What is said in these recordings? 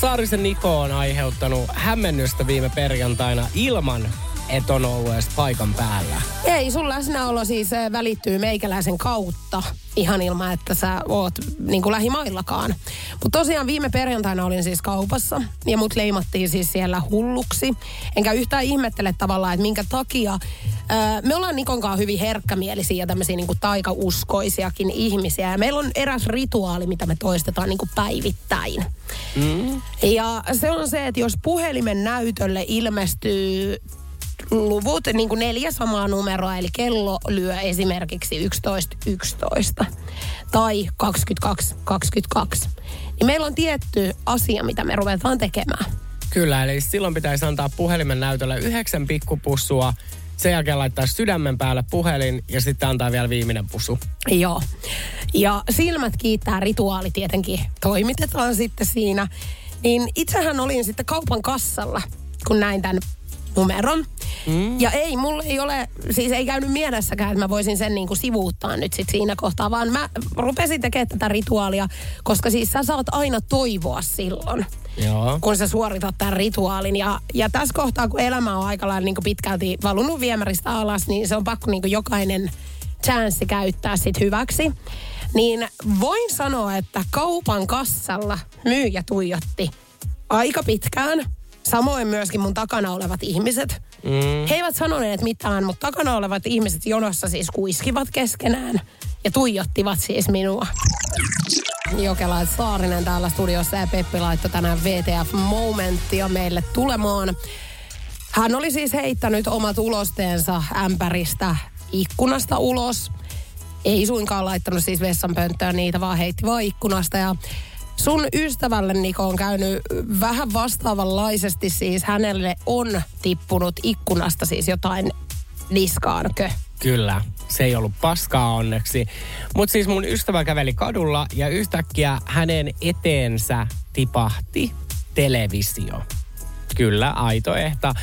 Saarisen Niko on aiheuttanut hämmennystä viime perjantaina ilman, et on ollut edes paikan päällä. Ei, sun läsnäolo siis välittyy meikäläisen kautta ihan ilman, että sä oot niin kuin lähimaillakaan. Mutta tosiaan viime perjantaina olin siis kaupassa ja mut leimattiin siis siellä hulluksi. Enkä yhtään ihmettele tavallaan, että minkä takia. Me ollaan Nikonkaan hyvin herkkämielisiä ja tämmöisiä niin kuin taikauskoisiakin ihmisiä. Ja meillä on eräs rituaali, mitä me toistetaan niin kuin päivittäin. Mm. Ja se on se, että jos puhelimen näytölle ilmestyy luvut, niin kuin 4 samaa numeroa, eli kello lyö esimerkiksi 11.11 tai 22.22, niin meillä on tietty asia, mitä me ruvetaan tekemään. Kyllä, eli silloin pitäisi antaa puhelimen näytölle 9 pikkupussua, sen jälkeen laittaa sydämen päälle puhelin ja sitten antaa vielä viimeinen pusu. Joo, ja silmät kiittää -rituaali tietenkin toimitetaan sitten siinä. Niin itsehän olin sitten kaupan kassalla, kun näin tämän numeron. Mm. Ja ei, mulla ei ole, siis ei käynyt mielessäkään, että mä voisin sen niin kuin sivuuttaa nyt sit siinä kohtaa, vaan mä rupesin tekemään tätä rituaalia, koska siis sä saat aina toivoa silloin, joo, kun sä suoritat tämän rituaalin. Ja tässä kohtaa, kun elämä on aika lailla niin kuin pitkälti valunut viemäristä alas, niin se on pakko niin kuin jokainen chanssi käyttää sit hyväksi. Niin voin sanoa, että kaupan kassalla myyjä tuijotti aika pitkään. Samoin myöskin mun takana olevat ihmiset. Mm. He eivät sanoneet mitään, mutta takana olevat ihmiset jonossa siis kuiskivat keskenään ja tuijottivat siis minua. Jokela ja Saarinen täällä studiossa ja Peppi laittoi tänään WTF-momenttia meille tulemaan. Hän oli siis heittänyt omat ulosteensa ämpäristä ikkunasta ulos. Ei suinkaan laittanut siis vessanpönttöön niitä, vaan heitti vaan ikkunasta ja sun ystävälle, Niko, on käynyt vähän vastaavanlaisesti, siis hänelle on tippunut ikkunasta siis jotain niskaankö? Kyllä, se ei ollut paskaa onneksi. Mutta siis mun ystävä käveli kadulla ja yhtäkkiä hänen eteensä tipahti televisio. Kyllä, aito ehta.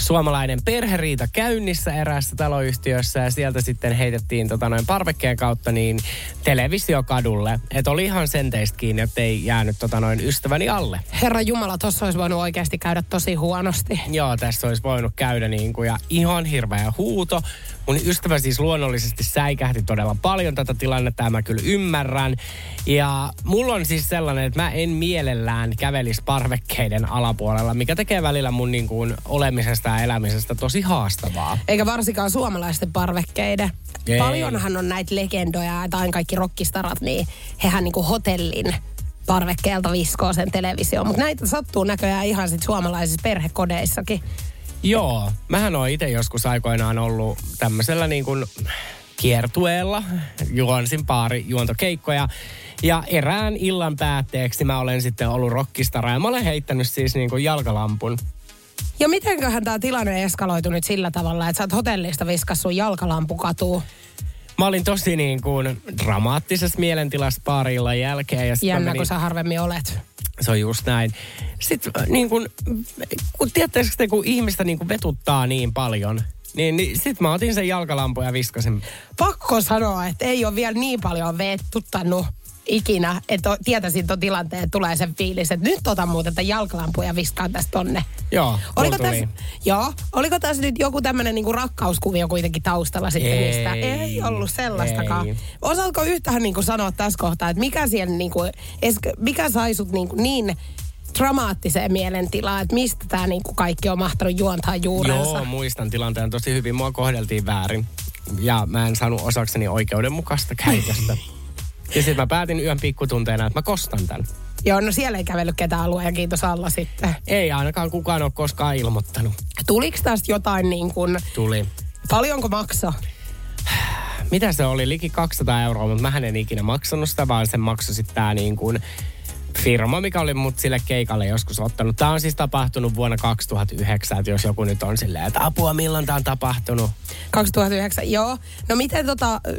Suomalainen perheriita käynnissä eräässä taloyhtiössä ja sieltä sitten heitettiin parvekkeen kautta niin televisio kadulle. Että oli ihan senteistä kiinni, ettei jäänyt ystäväni alle. Herra Jumala, tossa olisi voinut oikeasti käydä tosi huonosti. Joo, tässä olisi voinut käydä ja ihan hirveä huuto. Mun ystävä siis luonnollisesti säikähti todella paljon tätä tilannetta, mä kyllä ymmärrän. Ja mulla on siis sellainen, että mä en mielellään kävelisi parvekkeiden alapuolella, mikä tekee välillä mun olemisesta ja elämisestä tosi haastavaa. Eikä varsinkaan suomalaisten parvekkeiden. Ei. Paljonhan on näitä legendoja, että aina kaikki rockistarat, niin hehän hotellin parvekkeelta viskoo sen televisioon. Mutta näitä sattuu näköjään ihan sit suomalaisissa perhekodeissakin. Joo, mähän oon itse joskus aikoinaan ollut tämmöisellä kiertueella, juonsin pari juontokeikkoja. Ja erään illan päätteeksi mä olen sitten ollut rockistara ja mä olen heittänyt siis jalkalampun. Ja mitenköhän tää tilanne eskaloitu nyt sillä tavalla, että sä oot hotellista viskas sun jalkalampu katuun? Mä olin tosi dramaattisessa mielentilassa pari illan jälkeen. Ja jännä, kun sä harvemmin olet. Se on just näin. Sitten kun ihmistä vetuttaa niin paljon, niin sit mä otin sen jalkalampun ja viskasin. Pakko sanoa, että ei ole vielä niin paljon vetuttanut ikinä, että tietäisin tuon tilanteen, että tulee sen fiilis, että nyt otan muuten tämän jalkalampun ja viskaan tästä tonne. Joo, oliko tässä nyt joku tämmöinen rakkauskuvio kuitenkin taustalla sitten niistä? Ei ollut sellaistakaan. Ei. Osaatko yhtään sanoa tässä kohtaa, että mikä siellä mikä sai sut niin dramaattiseen mielentilaan, että mistä tämä kaikki on mahtanut juontaa juurensa? Joo, muistan tilanteen tosi hyvin. Mua kohdeltiin väärin ja mä en saanut osakseni oikeudenmukaista käytöstä. Ja sitten mä päätin yön pikkutunteena, että mä kostan tän. Joo, no siellä ei kävellyt ketään alueen, kiitos alla sitten. Ei ainakaan kukaan ole koskaan ilmoittanut. Tuliko tästä jotain Tuli. Paljonko maksaa? mitä se oli, liki 200 €, mutta mähän en ikinä maksanut sitä, vaan sen maksoi sitten tää niin kuin firma, mikä oli mut sille keikalle joskus ottanut. Tää on siis tapahtunut vuonna 2009, että jos joku nyt on silleen, että apua, milloin tää on tapahtunut? 2009, joo. No miten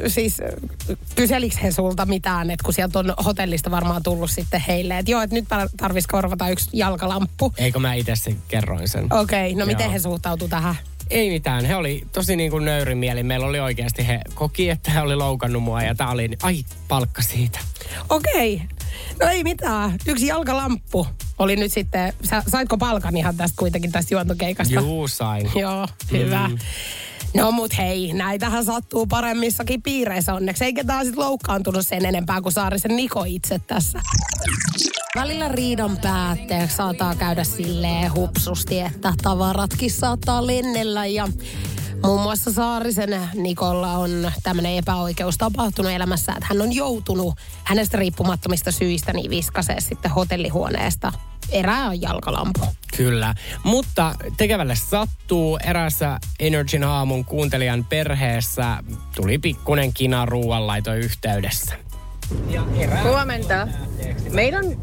siis kyseliks he sulta mitään, että kun sieltä on hotellista varmaan tullut sitten heille, että joo, että nyt tarvitsisi korvata yksi jalkalamppu. Eikö mä itse sen kerroin sen? Okei, no miten he suhtautu tähän? Ei mitään, he oli tosi niin kuin nöyrimieli. Meillä oli oikeasti, he koki, että he oli loukannut mua ja tää oli, ai, palkka siitä. Okei. No ei mitään. Yksi jalkalamppu oli nyt sitten. Saitko palkan ihan tästä kuitenkin tästä juontokeikasta? Juu, sain. Joo, hyvä. No mut hei, näitähän sattuu paremmissakin piireissä onneksi. Eikä tää sit loukkaantunut sen enempää kuin Saarisen Niko itse tässä. Välillä riidan päätteeksi saattaa käydä silleen hupsusti, että tavaratkin saattaa lennellä ja muun muassa Saarisen Nikolla on tämmöinen epäoikeus tapahtunut elämässä, että hän on joutunut hänestä riippumattomista syistä niin viskaseen sitten hotellihuoneesta erään jalkalampu. Kyllä, mutta tekevälle sattuu. Eräässä NRJ:n aamun kuuntelijan perheessä tuli pikkunen kina ruuanlaito yhteydessä. Huomenta. Meillä on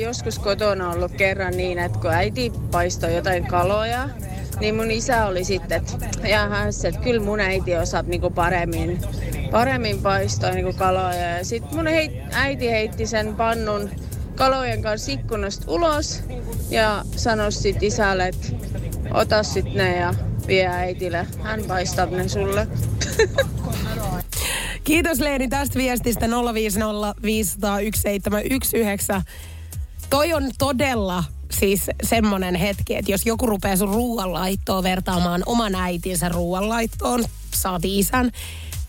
joskus kotona ollut kerran niin, että kun äiti paistoi jotain kaloja, niin mun isä oli sitten, että jahas, että kyllä mun äiti osaa niinku paremmin paistaa niinku kaloja. Ja sitten mun äiti heitti sen pannun kalojen kanssa ikkunasta ulos ja sanoi sitten isälle, että ota sitten ne ja vie äitille. Hän paistaa ne sulle. Kiitos Leeni tästä viestistä 050 500 1719. Toi on todella siis semmonen hetki, että jos joku rupeaa sun ruuanlaittoon vertaamaan oman äitinsä ruuanlaittoon, saati isän,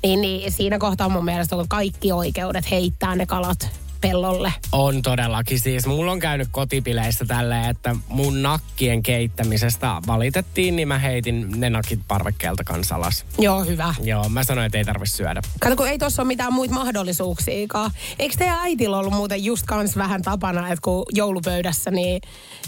niin siinä kohtaa mun mielestä on kaikki oikeudet heittää ne kalat pellolle. On todellakin siis. Mulla on käynyt kotipileissä tälleen, että mun nakkien keittämisestä valitettiin, niin mä heitin ne nakit parvekkeelta kans alas. Joo, hyvä. Joo, mä sanoin, että ei tarvi syödä. Kato, kun ei tossa ole mitään muita mahdollisuuksiakaan. Eikö teidän äitillä ollut muuten just kans vähän tapana, että kun joulupöydässä, niin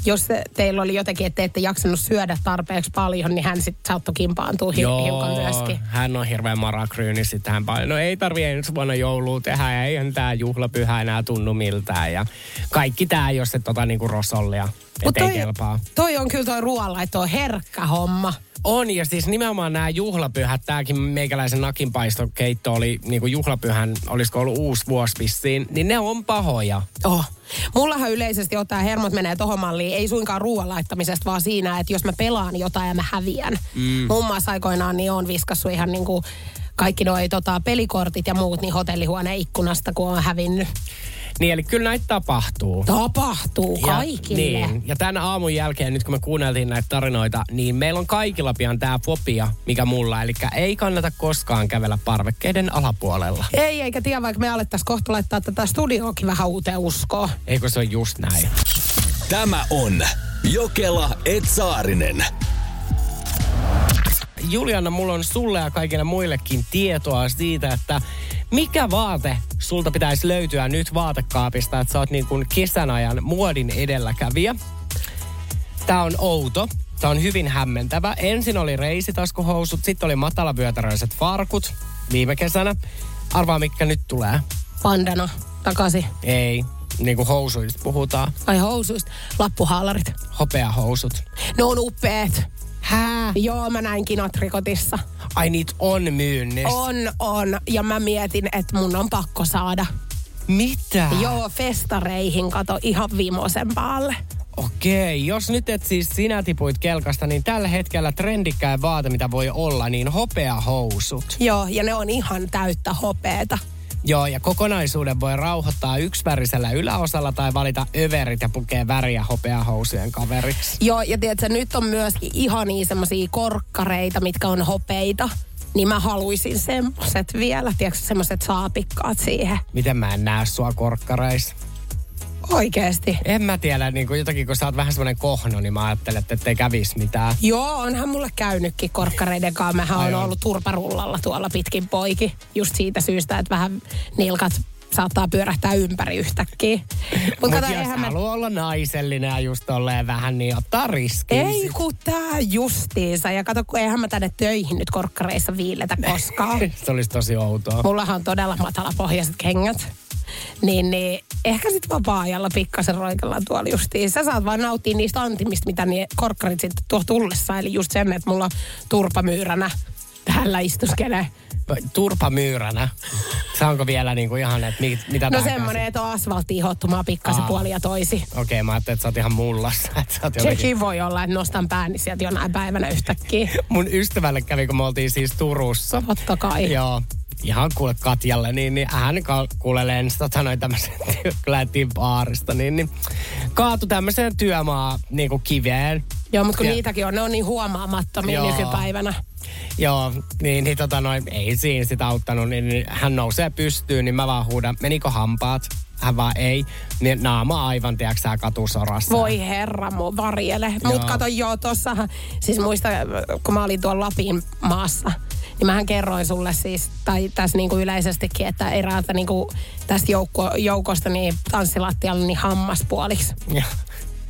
jos teillä oli jotenkin, että te ette jaksanut syödä tarpeeksi paljon, niin hän sit saattoi kimpaantua hiukan myöskin. Hän on hirveän marakryyni, sit hän paljon. No ei tarvi ensi vuonna joulua tehdä, ja eihän tää juhlapyhä enää tunnu miltään ja kaikki tää, jos et ota niinku rosollia, ettei kelpaa. Toi on kyllä toi ruoanlaitto on herkkä homma. On, ja siis nimenomaan nämä juhlapyhät, tääkin meikäläisen nakinpaistokeitto oli niinku juhlapyhän, olisiko ollut uusi vuosi vissiin, niin ne on pahoja. Oh. Mullahan yleisesti ottaa hermot menee tohon malliin, ei suinkaan ruoan laittamisesta, vaan siinä, että jos mä pelaan jotain ja mä häviän. Muun muassa aikoinaan niin on viskassu ihan niinku kaikki noi pelikortit ja muut niin hotellihuoneen ikkunasta, kun on hävinnyt. Niin, eli kyllä näitä tapahtuu. Tapahtuu kaikille. Ja, niin, ja tämän aamun jälkeen, nyt kun me kuunneltiin näitä tarinoita, niin meillä on kaikilla pian tää fobia, mikä mulla. Eli ei kannata koskaan kävellä parvekkeiden alapuolella. Ei, eikä tiedä, vaikka me alettaisiin kohta laittaa tätä studioakin vähän uuteen uskoon. Eikö se on just näin? Tämä on Jokela et Saarinen. Juliana, mulla on sulle ja kaikille muillekin tietoa siitä, että mikä vaate sulta pitäisi löytyä nyt vaatekaapista, että sä oot niin kuin kesän ajan muodin edelläkävijä. Tää on outo. Tää on hyvin hämmentävä. Ensin oli reisitaskuhousut, sitten oli matalavyötäröiset farkut viime kesänä. Arvaa, mikä nyt tulee. Bandana takaisin. Ei. Niin kuin housuista puhutaan. Ai housuista. Lappuhaalarit. Hopeahousut. Ne on upeet. Hää? Joo, mä näin Kinatrikotissa. Ai niitä on myynnissä. On. Ja mä mietin, että mun on pakko saada. Mitä? Joo, festareihin kato ihan vimosen päälle. Okei, jos nyt et siis sinä tipuit kelkasta, niin tällä hetkellä trendikkäin vaate, mitä voi olla, niin hopeahousut. Joo, ja ne on ihan täyttä hopeeta. Joo, ja kokonaisuuden voi rauhoittaa yksivärisellä yläosalla tai valita överit ja pukea väriä hopeahousujen kaveriksi. Joo, ja tiedätkö, nyt on myöskin ihania semmosia korkkareita, mitkä on hopeita. Niin mä haluisin semmoset vielä, tiedätkö, semmoset saapikkaat siihen. Miten mä en näe sua korkkareissa? Oikeesti. En mä tiedä, niin kuin jotakin, kun sä oot vähän semmonen kohno, niin mä ajattelen, että ettei kävis mitään. Joo, onhan mulle käynytkin korkkareiden kanssa. Mähän on ollut turparullalla tuolla pitkin poiki. Just siitä syystä, että vähän nilkat saattaa pyörähtää ympäri yhtäkkiä. Mutta jos haluaa olla naisellinen ja just tolleen vähän, niin ottaa riskiä. Ei kun tää justiinsa. Ja kato, kun eihän mä tänne töihin nyt korkkareissa viiletä koskaan. Se olisi tosi outoa. Mullahan on todella matalapohjaiset kengät. Niin ehkä sit vapaa-ajalla pikkasen roikellaan tuolla justiin. Sä saat vaan nauttia niistä antimista, mitä ne korkkarit sitten tuohon tullessa. Eli just sen, että mulla on turpamyyränä täällä istuskelee. Turpamyyränä? Saanko vielä niinku ihan, että mitä no semmoinen, että on asfalttiin ihottumaan pikkasen puoli ja toisi. Okei, mä ajattelin, että sä oot ihan mullassa. Sekin voi olla, että nostan pääni sieltä jonain päivänä yhtäkkiä. Mun ystävälle kävi, kun me oltiin siis Turussa. Totta kai. Joo. Ihan kuule Katjalle, niin hän kuule lensi tämmöisen lähtiin baarista, niin kaatui tämmöiseen työmaa niin kuin kiveen. Joo, mutta kun niitäkin on, ne on niin huomaamattomia nykypäivänä. Joo, niin ei siinä sitä auttanut, niin hän nousee pystyyn, niin mä vaan huudan, menikö hampaat? Hän vaan ei. Niin naama aivan, tiedäksä, katusorassa. Voi herra, mun varjele. Mut kato, tossahan, siis muista, kun mä olin tuolla Lapin maassa, niin mähän kerroin sulle siis, tai tässä niinku yleisestikin, että eräältä niinku tästä joukosta niin tanssilattialle niin hammaspuoliksi. Ja.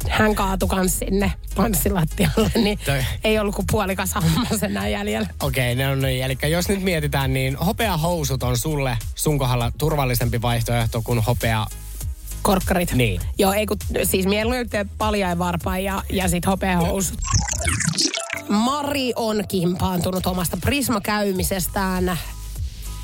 Hän kaatui kans sinne tanssilattialle, niin ei ollut kuin puolikas hammas enää jäljellä. Okei, no niin. Eli jos nyt mietitään, niin hopeahousut on sulle sun kohdalla turvallisempi vaihtoehto kuin hopea... Korkkarit. Niin. Joo, ei kun siis mieluummin paljainvarpain ja sit hopeahousut. Mari on kimpaantunut omasta Prisma-käymisestään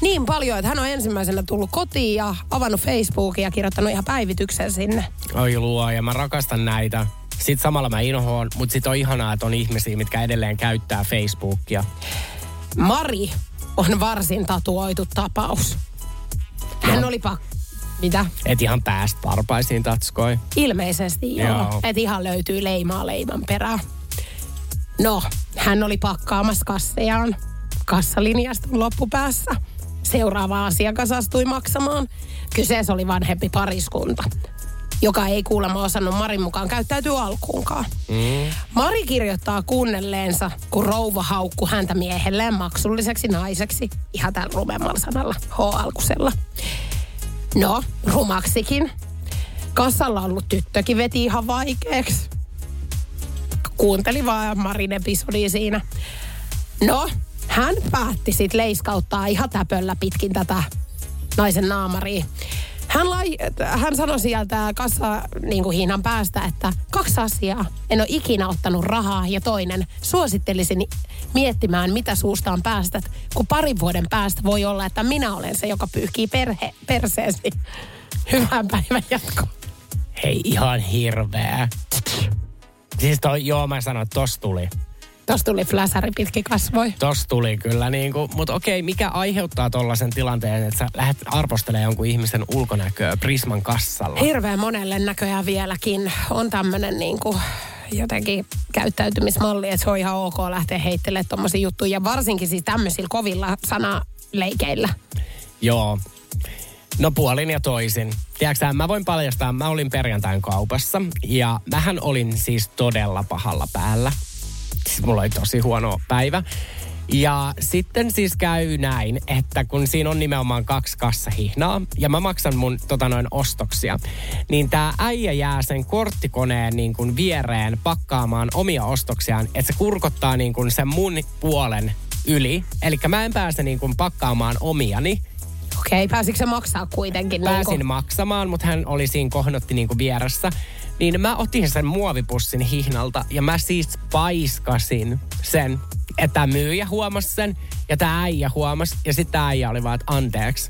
niin paljon, että hän on ensimmäisenä tullut kotiin ja avannut Facebookin ja kirjoittanut ihan päivityksen sinne. Oi luoja, mä rakastan näitä. Sitten samalla mä inhoon, mutta sit on ihanaa, että on ihmisiä, mitkä edelleen käyttää Facebookia. Mari on varsin tatuoitu tapaus. Hän oli Mitä? Et ihan päästä varpaisiin tatskoi. Ilmeisesti joo. Et ihan löytyy leimaa leiman perään. No, hän oli pakkaamassa kassejaan kassalinjasta loppupäässä. Seuraava asiakas astui maksamaan. Kyseessä oli vanhempi pariskunta, joka ei kuulemma osannut Marin mukaan käyttäytyä alkuunkaan. Mari kirjoittaa kuunnelleensa, kun rouva haukkui häntä miehelleen maksulliseksi naiseksi. Ihan tämän rumemmalla sanalla, H-alkusella. No, rumaksikin. Kassalla ollut tyttökin veti ihan vaikeaksi. Kuunteli vaan Marin episodia siinä. No, hän päätti sit leiskauttaa ihan täpöllä pitkin tätä naisen naamaria. Hän sanoi sieltä kassa niin kuin hiinan päästä, että 2 asiaa. En ole ikinä ottanut rahaa ja toinen. Suosittelisin miettimään, mitä suustaan päästät, kun 2 vuoden päästä voi olla, että minä olen se, joka pyyhkii perseesi. Hyvää päivän jatkoa. Hei, ihan hirveä. Siis mä sanon, että tossa tuli. Tuossa tuli fläsäri pitkin kasvoi. Tuossa tuli kyllä niin kuin, mutta okei, mikä aiheuttaa tollaisen tilanteen, että sä lähdet arvostelemaan jonkun ihmisen ulkonäköä Prisman kassalla? Hirveän monelle näköjään vieläkin on tämmönen niin kuin jotenkin käyttäytymismalli, että se on ihan ok lähteä heittelemään tommosia juttuja. Ja varsinkin siis tämmöisillä kovilla sanaleikeillä. Joo. No puolin ja toisin. Tiedätkö, mä voin paljastaa, mä olin perjantain kaupassa ja mähän olin siis todella pahalla päällä. Siis mulla oli tosi huono päivä. Ja sitten siis käy näin, että kun siinä on nimenomaan 2 kassahihnaa ja mä maksan mun ostoksia, niin tää äijä jää sen korttikoneen niin kuin viereen pakkaamaan omia ostoksiaan, että se kurkottaa niin kuin sen mun puolen yli. Elikkä mä en pääse niin kuin pakkaamaan omiani. Okei, pääsikö se maksaa kuitenkin? Pääsin maksamaan, mutta hän oli siinä kohnotti niin kuin vieressä. Niin mä otin sen muovipussin hihnalta ja mä siis paiskasin sen, että tää myyjä huomasi sen ja tää äijä huomasi ja sit tää äijä oli vaan, että anteeksi.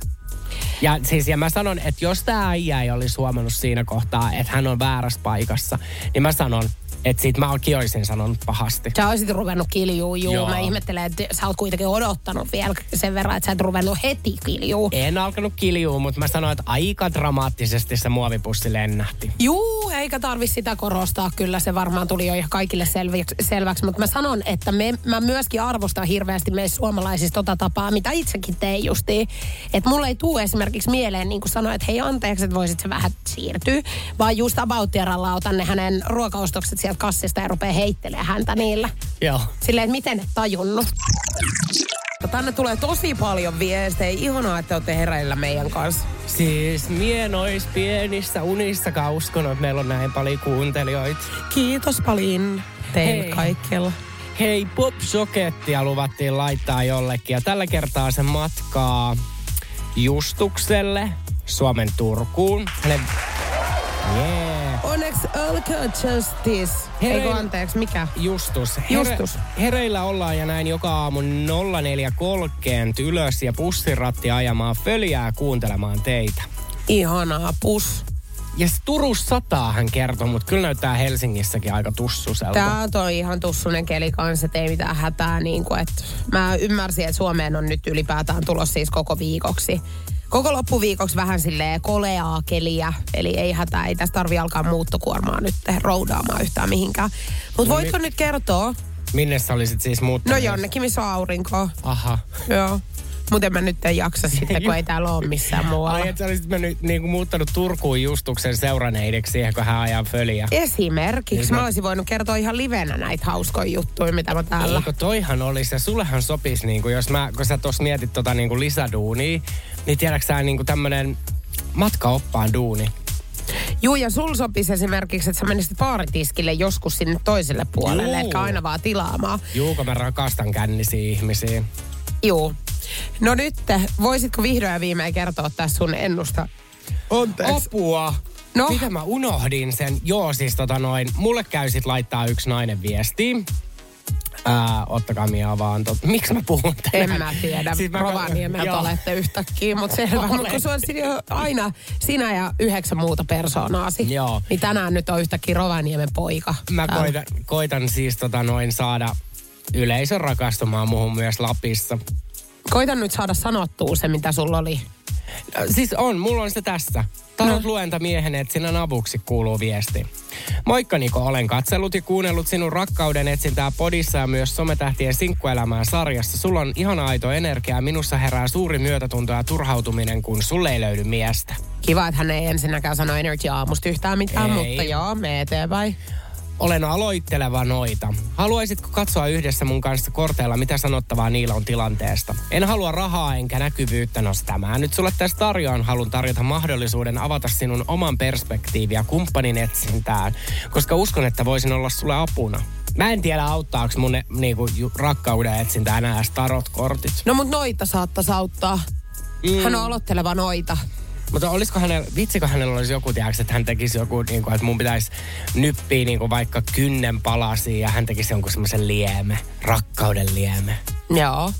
Ja siis ja mä sanon, että jos tää äijä ei olisi huomannut siinä kohtaa, että hän on väärässä paikassa, niin mä sanon, että sit mäkin olisin sanonut pahasti. Sä olisit ruvennut kiljuu. Mä ihmettelen, että sä oot kuitenkin odottanut vielä sen verran, että sä et ruvennut heti kiljuu. En alkanut kiljuu, mutta mä sanoin, että aika dramaattisesti se muovipussi lennähti. Juu, eikä tarvi sitä korostaa. Kyllä se varmaan tuli jo ihan kaikille selväksi. Mutta mä sanon, että mä myöskin arvostan hirveästi meissä suomalaisissa tapaa, mitä itsekin tein justiin. Että mulle ei tule esimerkiksi mieleen niin kuin sanoa, että hei anteeksi, että voisit se vähän siirtyä. Vaan just about-tieralla otan ne hänen ruokaostokset sieltä kassista ja rupeaa heittelemään häntä niillä. Joo. Silleen, että miten et tajunnut. Tänne tulee tosi paljon viestejä. Ihanaa, että olette hereillä meidän kanssa. Siis mien ois pienissä unissakaan uskonut, että meillä on näin paljon kuuntelijoita. Kiitos paljon teille kaikille. Hei, popsokettia luvattiin laittaa jollekin. Ja tällä kertaa se matkaa Justukselle, Suomen Turkuun. Yeah. Onneksi olkoon Justice. Eikö anteeksi, mikä? Justus. Justus. Hereillä ollaan ja näin joka aamu 04.30 ylös ja pussiratti ajamaan följää kuuntelemaan teitä. Ihanaa pus. Ja se Turussa sataa hän kertoo, mutta kyllä näyttää Helsingissäkin aika tussuselta. Tää on ihan tussunen keli kanssa, ei mitään hätää. Niin kun, et, mä ymmärsin, että Suomeen on nyt ylipäätään tulossa siis koko viikoksi. Koko loppuviikoksi vähän silleen koleaa keliä, eli ei hätää, ei tässä tarvi alkaa muuttokuormaa nyt roudaamaan yhtään mihinkään. Mutta no voitko nyt kertoa? Minne sä olisit siis muuttanut? No jonnekin, missä on aurinkoa. Aha. Joo. Mutta en mä nyt en jaksa sitten, kun ei täällä ole missään muualla. Ai, että sä olisit mennyt, niin kuin muuttanut Turkuun Justuksen seuraneideksi siihen, kun hän ajaa föliä. Esimerkiksi. Niin mä olisin voinut kertoa ihan livenä näitä hauskoja juttuja, mitä mä täällä... Eikö, toihan olisi ja sullehan sopisi, niin kuin jos mä, kun sä tuossa mietit tota niin kuin lisäduunia, niin tiedätkö sä niin kuin tämmönen matkaoppaan duuni? Juu, ja sul sopisi esimerkiksi, että sä menisit baaritiskille joskus sinne toiselle puolelle, juu, etkä aina vaan tilaamaan. Juu, kun mä rakastan kännisiä ihmisiä. Juu. No nyt, voisitko vihdoin ja viimein kertoa tässä sun ennusta? Anteeksi. Apua! No? Mitä mä unohdin sen? Joo, siis mulle käy sit laittaa yksi nainen viestiin. Ottakaa minä vaan miksi mä puhun tänään? En mä tiedä. Siis Rovaniemeltä olette yhtäkkiä, mutta selvä. Mutta kun se on aina sinä ja 9 muuta persoonaasi, joo, niin tänään nyt on yhtäkkiä Rovaniemen poika. Mä koitan siis saada yleisön rakastumaan muuhun myös Lapissa. Koitan nyt saada sanottua se, mitä sulla oli. Siis mulla on se tässä. Tarot luenta miehen, että sinän avuksi kuuluu viesti. Moikka Niko, olen katsellut ja kuunnellut sinun rakkauden etsintää podissa ja myös sometähtien sinkkuelämää sarjassa. Sulla on ihana aito energia, minussa herää suuri myötätunto ja turhautuminen, kun sulle ei löydy miestä. Kiva, että hän ei ensinnäkään sano Energia aamusta yhtään mitään, ei, mutta joo, me eteenpäin. Olen aloitteleva noita. Haluaisitko katsoa yhdessä mun kanssa korteilla, mitä sanottavaa niillä on tilanteesta? En halua rahaa enkä näkyvyyttä, no sitä mä nyt sulle tässä tarjoan. Haluan tarjota mahdollisuuden avata sinun oman perspektiiviä kumppanin etsintään, koska uskon, että voisin olla sulle apuna. Mä en tiedä, auttaako mun niinku, rakkauden etsintään nämä tarotkortit. No mut noita saattais auttaa. Hän on aloitteleva noita. Mutta olisiko hänellä, vitsikö hänellä olisi joku, tiedätkö, että hän tekisi joku, niin kuin, että mun pitäisi nyppiä niin kuin vaikka 10 palasia ja hän tekisi jonkun semmoisen lieme, rakkauden lieme. Joo.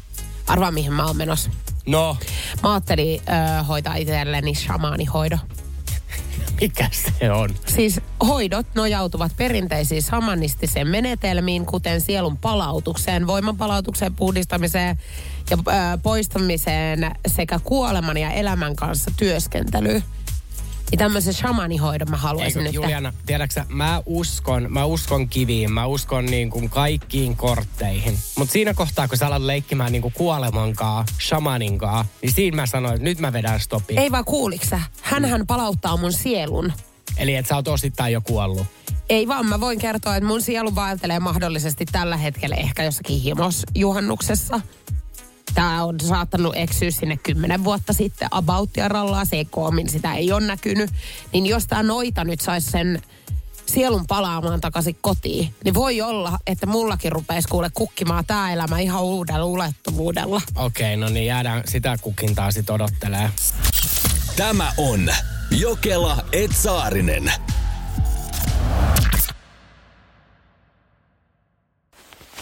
Arvaa, mihin mä oon menossa. No? Mä ajattelin hoitaa itselleni shamaanihoidon. Mikä se on? Siis hoidot nojautuvat perinteisiin samanistiseen menetelmiin, kuten sielun palautukseen, voiman palautukseen, puhdistamiseen ja poistamiseen sekä kuoleman ja elämän kanssa työskentelyyn. Ja tämmöisen shamanihoidon mä haluaisin nyt. Juliana, tiedätkö sä, mä uskon kiviin, mä uskon niin kuin kaikkiin kortteihin. Mutta siinä kohtaa, kun sä alat leikkimään niin kuin kuolemankaa, shamaninkaa, niin siinä mä sanoin, että nyt mä vedän stopin. Ei vaan, kuuliks sä? Hänhän palauttaa mun sielun. Eli et sä oot osittain jo kuollut? Ei vaan, mä voin kertoa, että mun sielu vaeltelee mahdollisesti tällä hetkellä ehkä jossakin himosjuhannuksessa. Tää on saattanut eksyä sinne 10 vuotta sitten abauttia rallaa, se ei koomin, sitä ei ole näkynyt. Niin jos tää noita nyt saisi sen sielun palaamaan takaisin kotiin, niin voi olla, että mullakin rupeisi kuule kukkimaan tää elämä ihan uudella ulottuvuudella. Okei, no niin jäädään sitä kukintaa sit odottelee. Tämä on Jokela et Saarinen.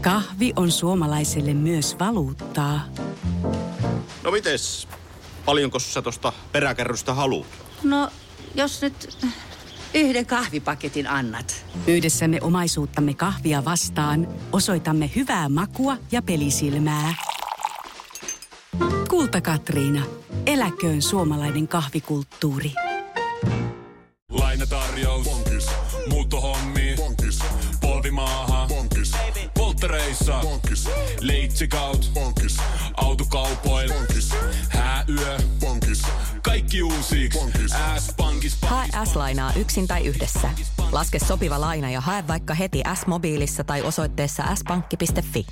Kahvi on suomalaiselle myös valuuttaa. No mites? Paljonko sä tosta peräkärrystä haluat? No, jos nyt 1 kahvipaketin annat. Yhdessämme omaisuuttamme kahvia vastaan osoitamme hyvää makua ja pelisilmää. Kulta-Katriina. Eläköön suomalainen kahvikulttuuri. Lainatarjous. Bonkis. Muuttohommi. Bonkis. Polvimaaha. Bonkis. Polttereissa. Bonkis. Leitsikaut. Bonkis. Autokaupoil. Bonkis. Hääyö. Bonkis. Kaikki uusiiksi. S-pankis. Hae S-lainaa yksin tai yhdessä. Laske sopiva laina ja hae vaikka heti S-mobiilissa tai osoitteessa s-pankki.fi.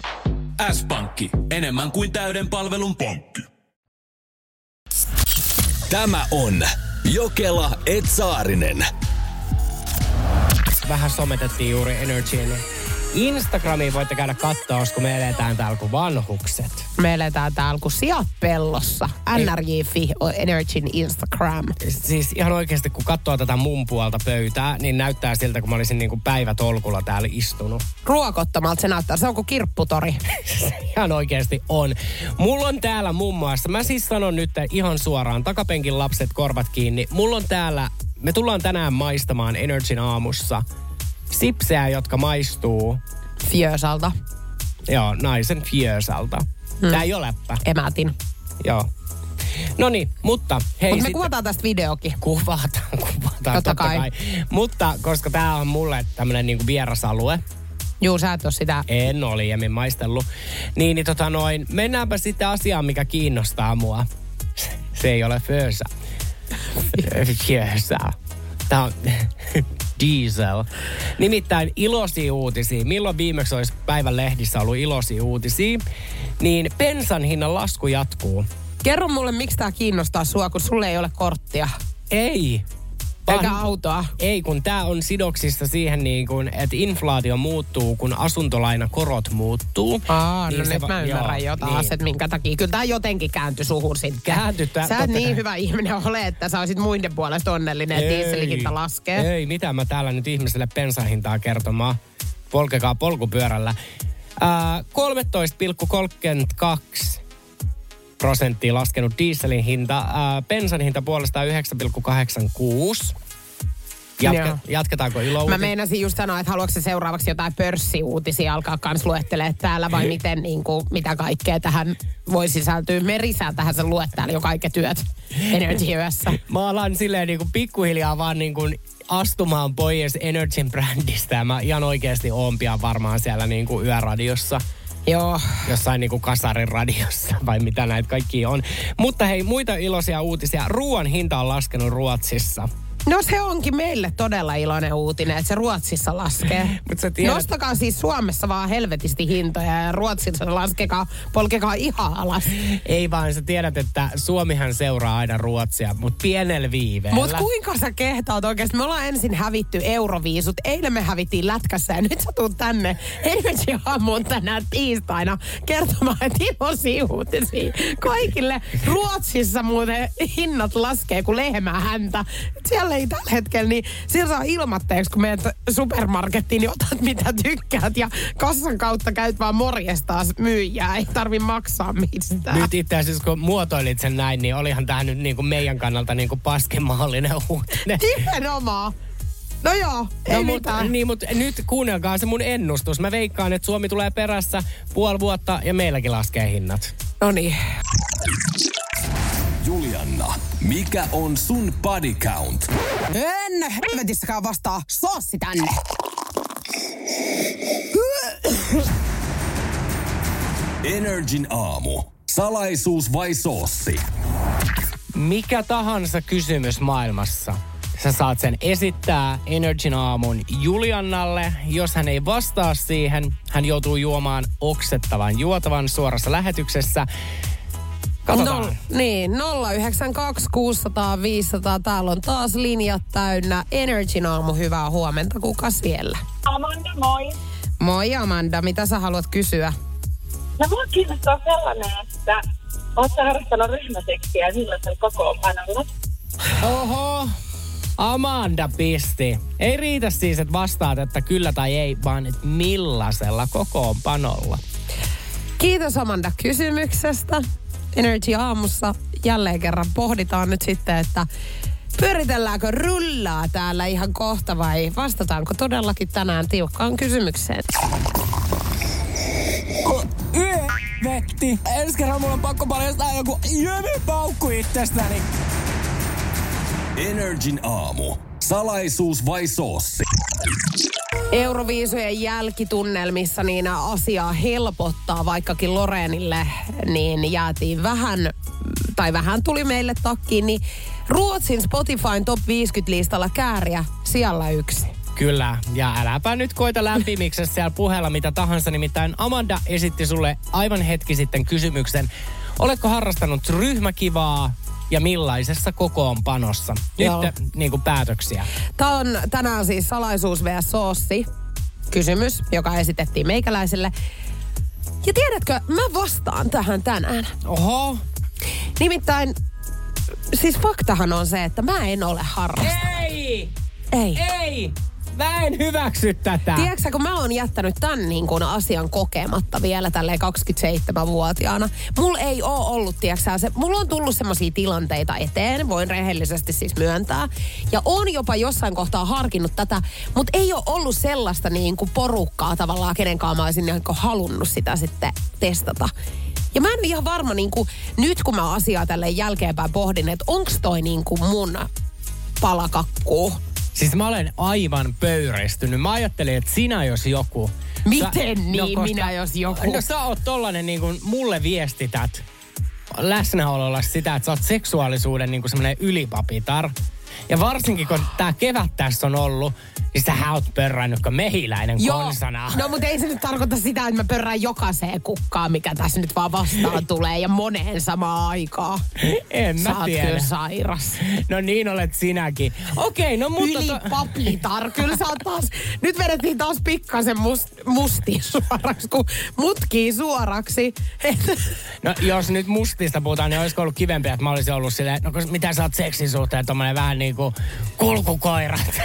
S-pankki. Enemmän kuin täyden palvelun pankki. Tämä on Jokela et Saarinen. Vähän sometettiin juuri Energian Instagramiin, voitte käydä katsoa, koska me eletään täällä kuin vanhukset. Me eletään täällä kuin Sia Pellossa. NRJ Energian Instagram. Siis ihan oikeasti, kun katsoo tätä mun puolta pöytää, niin näyttää siltä, kun mä olisin niin kuin päivätolkulla täällä istunut. Ruokottomalta se näyttää. Se on kuin kirpputori. Ihan oikeasti on. Mulla on täällä muun muassa, mä siis sanon nyt ihan suoraan, takapenkin lapset korvat kiinni. Mulla on täällä, me tullaan tänään maistamaan Energian aamussa sipsejä, jotka maistuu fjösalta. Joo, naisen fjösalta. Tää ei ole läppä. Emätin. Joo. Noniin, mutta hei. Mutta me kuvataan tästä videokin. Kuvataan totta kai. Mutta koska tää on mulle tämmönen niinku vierasalue. Juu, sä et oo sitä. En ole liiemmin maistellut. Niin mennäänpä sitten asiaan, mikä kiinnostaa mua. Se ei ole fjösa. Fjösa. Tää on diesel. Nimittäin iloisia uutisia. Milloin viimeksi olisi päivän lehdissä ollut iloisia uutisia? Niin bensan hinnan lasku jatkuu. Kerro mulle, miksi tää kiinnostaa sua, kun sulle ei ole korttia. Ei. Eikä autoa. Ei, kun tää on sidoksissa siihen niin kuin, että inflaatio muuttuu, kun asuntolainakorot muuttuu. Niin no nyt mä ymmärrän jotain, niin. Että minkä takia. Kyllä tää jotenkin kääntyi suhun sitten. Sä et niin hyvä ihminen ole, että sä olisit muiden puolesta onnellinen, että dieselhinta laskee. Ei, mitä mä täällä nyt ihmiselle bensahintaa kertomaan. Polkekaa polkupyörällä. 13,32 prosenttia laskenut dieselin hinta. Bensan hinta puolestaan 9,86. Jatketaanko ilouutisia? Mä meinasin just sanoa, että haluatko seuraavaksi jotain pörssiuutisia alkaa kans luettelemaan täällä, vai miten, niin kuin, mitä kaikkea tähän voi sisältyä. Me risään tähän sen luet täällä jo kaiken työt Energy-yössä. Mä alan silleen niin kuin pikkuhiljaa vaan niin kuin astumaan pois Energyn brändistä. Mä ihan oikeasti oon pian varmaan siellä niin kuin yöradiossa. Joo. Jossain niinku kasarin radiossa vai mitä näitä kaikki on. Mutta hei, muita iloisia uutisia. Ruoan hinta on laskenut Ruotsissa. No se onkin meille todella iloinen uutinen, että se Ruotsissa laskee. Nostakaa siis Suomessa vaan helvetisti hintoja ja Ruotsissa polkekaa ihan alas. Ei vaan, sä tiedät, että Suomihan seuraa aina Ruotsia, mutta pienellä viiveellä. Mutta kuinka sä kehtaat oikeasti? Me ollaan ensin hävitty euroviisut. Eilen me hävittiin lätkässä ja nyt sä tuut tänne Energy aamuun tänään tiistaina kertomaan, että iloisia uutisia kaikille. Ruotsissa muuten hinnat laskee kuin lehmää häntä. Siellä ei tällä hetkellä, niin siellä saa ilmatteeksi, kun menet supermarkettiin, niin otat mitä tykkäät ja kassan kautta käyt vaan morjestaas myyjää. Ei tarvi maksaa mistään. Nyt itse asiassa, kun muotoilit sen näin, niin olihan tähän nyt niin kuin meidän kannalta niin kuin paskemaallinen uutinen. Nimenomaan. No joo, ei no, mitään. Niin, mutta nyt kuunnelkaa se mun ennustus. Mä veikkaan, että Suomi tulee perässä puoli vuotta ja meilläkin laskee hinnat. No niin. Julianna, mikä on sun body count? En helvetissäkään vastaa. Soossi tänne. NRJ:n aamu. Salaisuus vai soossi? Mikä tahansa kysymys maailmassa. Sä saat sen esittää NRJ:n aamun Juliannalle. Jos hän ei vastaa siihen, hän joutuu juomaan oksettavan juotavan suorassa lähetyksessä. Katsotaan. Niin, 092 600 500. Täällä on taas linjat täynnä. Energin aamu, hyvää huomenta. Kuka siellä? Amanda, moi. Moi Amanda, mitä sä haluat kysyä? No mua kiinnostaa sellainen, että oot sä harrastanut ryhmäseksiä ja millaisen kokoonpanolla? Oho, Amanda pisti. Ei riitä siis, että vastaat, että kyllä tai ei, vaan että millaisella kokoonpanolla. Kiitos Amanda kysymyksestä. Energy aamussa jälleen kerran pohditaan nyt sitten, että pyöritelläänkö rullaa täällä ihan kohta vai vastataanko todellakin tänään tiukkaan kysymykseen. vitsi. Ensi kerran mulla on pakko paljastaa joku jymipaukku itsestäni. NRJ:n aamu. Salaisuus vai soossi? Euroviisujen jälkitunnelmissa niin asiaa helpottaa, vaikkakin Loreenille niin jäätiin vähän tuli meille takkiin, niin Ruotsin Spotifyn Top 50-listalla Kääriä siellä 1. Kyllä, ja äläpä nyt koita lämpimiksestä siellä puheella mitä tahansa, nimittäin Amanda esitti sulle aivan hetki sitten kysymyksen, oletko harrastanut ryhmäkivaa ja millaisessa kokoonpanossa? Nyt niin kuin päätöksiä. Tämä on tänään siis salaisuus vs. soossi kysymys, joka esitettiin meikäläiselle. Ja tiedätkö, mä vastaan tähän tänään. Oho. Nimittäin, siis faktahan on se, että mä en ole harrastanut. Ei! Mä en hyväksy tätä. Tiedätkö, kun mä oon jättänyt tämän niin kuin asian kokematta vielä tälleen 27-vuotiaana. Mulla ei oo ollut, mulla on tullut semmosia tilanteita eteen, voin rehellisesti siis myöntää. Ja on jopa jossain kohtaa harkinnut tätä, mutta ei oo ollut sellaista niin kuin porukkaa tavallaan, kenenkaan mä olisin halunnut sitä sitten testata. Ja mä en ole ihan varma niin kuin, nyt kun mä asiaa tälleen jälkeenpäin pohdin, että onks toi niin kuin mun palakakku. Siis mä olen aivan pöyristynyt. Mä ajattelin, että sinä jos joku... minä jos joku? No sä oot tollanen niin kuin mulle viestität läsnäololla sitä, että sä oot seksuaalisuuden niin kuin semmonen ylipapitar. Ja varsinkin kun tää kevät tässä on ollut, niin sähän oot pörrännyt kuin mehiläinen konsana. No mutta ei se nyt tarkoita sitä, että mä pörrään jokaiseen kukkaan, mikä tässä nyt vaan vastaan tulee ja moneen samaan aikaan. En mä tiedä. Sä oot kyllä sairas. No niin olet sinäkin. Okei, no mutta... Ylipapitar, kyllä sä oot taas... Nyt vedettiin taas pikkasen mustiin suoraksi, kun mutkii suoraksi. No jos nyt mustista puhutaan, niin olisiko ollut kivempiä, että mä olisin ollut silleen, no mitä sä oot seksisuhteen, tommonen vähän niin kuin kulkukoirat.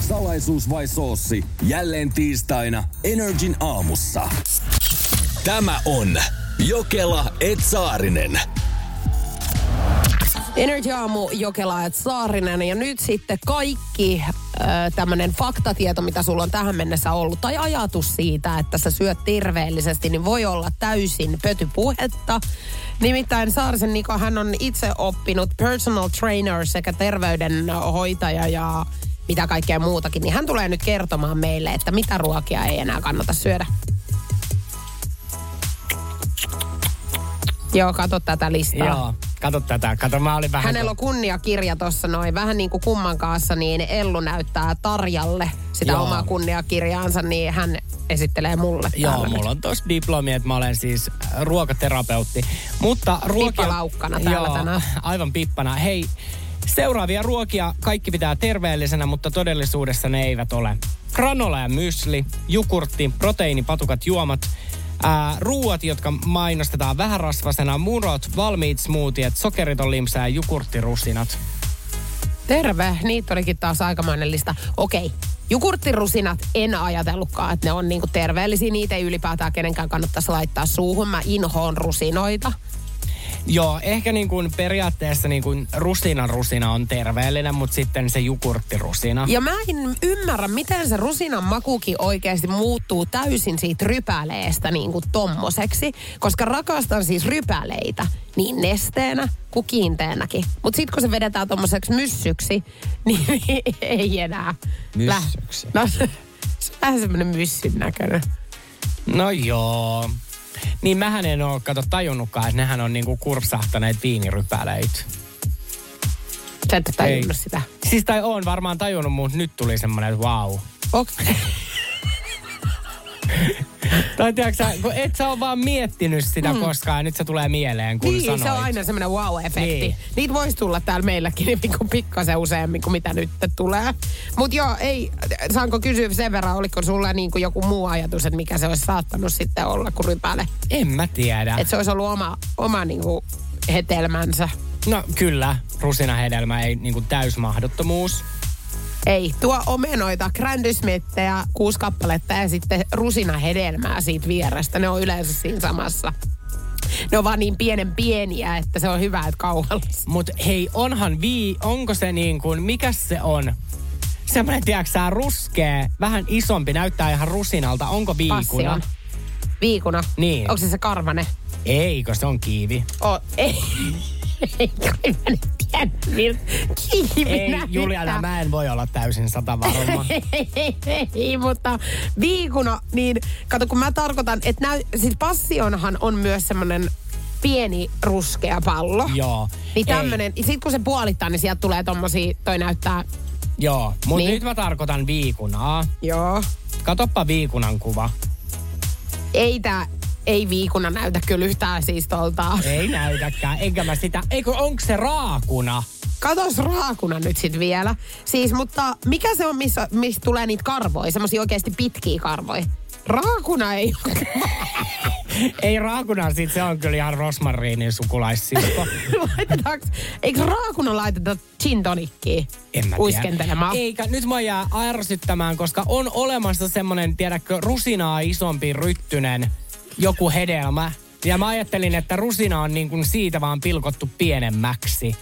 Salaisuus vai soossi? Jälleen tiistaina NRJ:n aamussa. Tämä on Jokela et Saarinen. NRJ aamu, Jokela et Saarinen. Ja nyt sitten kaikki tämmönen faktatieto, mitä sulla on tähän mennessä ollut, tai ajatus siitä, että sä syöt terveellisesti, niin voi olla täysin pötypuhetta. Nimittäin Saarisen Niko, hän on itse oppinut personal trainer sekä terveydenhoitaja ja mitä kaikkea muutakin, niin hän tulee nyt kertomaan meille, että mitä ruokia ei enää kannata syödä. Joo, kato tätä listaa. Joo, kato tätä. Kato, mä olin vähän... Hänellä on kunniakirja tossa noin, vähän niin kuin kumman kanssa, niin Ellu näyttää Tarjalle sitä omaa kunniakirjaansa, niin hän esittelee mulle. Joo, mulla on tossa diplomi, että mä olen siis ruokaterapeutti. Mutta ruokia... Pippalaukkana täällä tänään. Aivan pippana. Hei, seuraavia ruokia kaikki pitää terveellisenä, mutta todellisuudessa ne eivät ole. Granola ja mysli, jukurtti, proteiinipatukat, juomat, ruuat, jotka mainostetaan vähän rasvasena, murot, valmiit smoothiet, sokeriton limsa ja jukurttirusinat. Terve, niitä olikin taas aikamoinen lista. Okei, jukurttirusinat en ajatellutkaan, että ne on niinku terveellisiä. Niitä ei ylipäätään kenenkään kannattaisi laittaa suuhun. Mä inhoon rusinoita. Joo, ehkä niin kuin periaatteessa niin kuin rusina on terveellinen, mutta sitten se jukurttirusina. Ja mä en ymmärrä, miten se rusinan makukin oikeasti muuttuu täysin siitä rypäleestä niin kuin tommoseksi. Koska rakastan siis rypäleitä niin nesteenä kuin kiinteänäkin. Mutta sitten kun se vedetään tommoseksi myssyksi, niin ei enää. Myssyksi? No se on vähän semmoinen myssyn näköinen. No joo. Niin mähän en oo, tajunnutkaan, että nehän on niinku kurpsahtaneet viinirypäleitä. Sä et oo tajunnut sitä. Siis tai oon varmaan tajunnut, mutta nyt tuli semmonen, että vau. Wow. Okay. Tai tiiäksä, kun et sä oo vaan miettinyt sitä koskaan ja nyt se tulee mieleen, kun niin, sanoit. Niin, se on aina semmonen wow-efekti. Niin. Niitä vois tulla täällä meilläkin niin pikkasen useammin kuin mitä nyt tulee. Mut joo, ei, saanko kysyä sen verran, oliko sulla niin kuin joku muu ajatus, että mikä se olisi saattanut sitten olla kuin rypäle? En mä tiedä. Että se olisi ollut oma niin kuin hetelmänsä. No kyllä, rusinahedelmä ei niin kuin täysmahdottomuus. Ei, tuo omenoita, grändysmettejä, 6 kappaletta ja sitten rusinahedelmää siitä vierestä. Ne on yleensä siinä samassa. Ne on vaan niin pienen pieniä, että se on hyvä, että kauhalla. Mut hei, onko se niin kuin, mikäs se on? Semmoinen, tiedätkö, ruskea, vähän isompi, näyttää ihan rusinalta. Onko viikuna? Passion. viikuna. Niin. Onko se karvane? Eikö se on kiivi? Ei. Ei mä nyt tiedä, kiivinä. Ei, Juliana, mä en voi olla täysin 100% varma. Ei, mutta viikuna, niin kato, kun mä tarkoitan, että siis passionhan on myös semmoinen pieni ruskea pallo. Joo. Niin tämmönen, sit kun se puolittaa, niin sieltä tulee tommosia, toi näyttää. Joo, mutta niin. Nyt mä tarkoitan viikunaa. Joo. Katoppa viikunan kuva. Ei tää... Ei viikuna näytä kyllä yhtään siis tolta. Ei näytäkään, enkä mä sitä. Eikö, onko se raakuna? Katos raakuna nyt sit vielä. Siis, mutta mikä se on, missä tulee niitä karvoja? Semmosia oikeesti pitkiä karvoja. Raakuna ei ole. Ei raakuna, sit se on kyllä ihan rosmariinin sukulaissisko. Eikö raakuna laiteta gin tonickiin? En mä tiedä. Eikä, nyt mä jää ärsyttämään, koska on olemassa semmonen, tiedätkö, rusinaa isompi ryttynen. Joku hedelmä. Ja mä ajattelin, että rusina on niin kuin siitä vaan pilkottu pienemmäksi.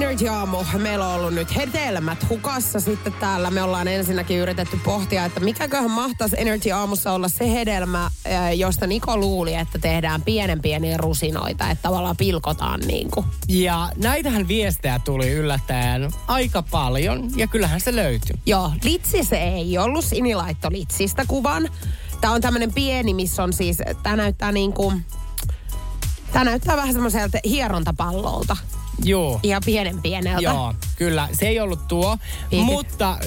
NRJ-aamu. Meillä on ollut nyt hedelmät hukassa sitten täällä. Me ollaan ensinnäkin yritetty pohtia, että mikäköhän mahtaisi NRJ-aamussa olla se hedelmä, josta Niko luuli, että tehdään pieniä rusinoita, että tavallaan pilkotaan niin kuin. Ja näitähän viestejä tuli yllättäen aika paljon ja kyllähän se löytyi. Joo, litsi se ei ollut. Sini laittoi litsistä kuvan. Tää on tämmönen pieni, missä on siis, tää näyttää niin kuin, tää näyttää vähän semmoiselta hierontapallolta. Joo. Ihan pienen pieneltä. Joo, kyllä. Se ei ollut tuo, mutta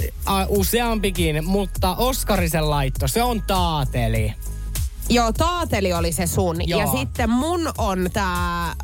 useampikin, mutta Oskarisen laitto, se on taateli. Joo, taateli oli se sun. Joo. Ja sitten mun on tää,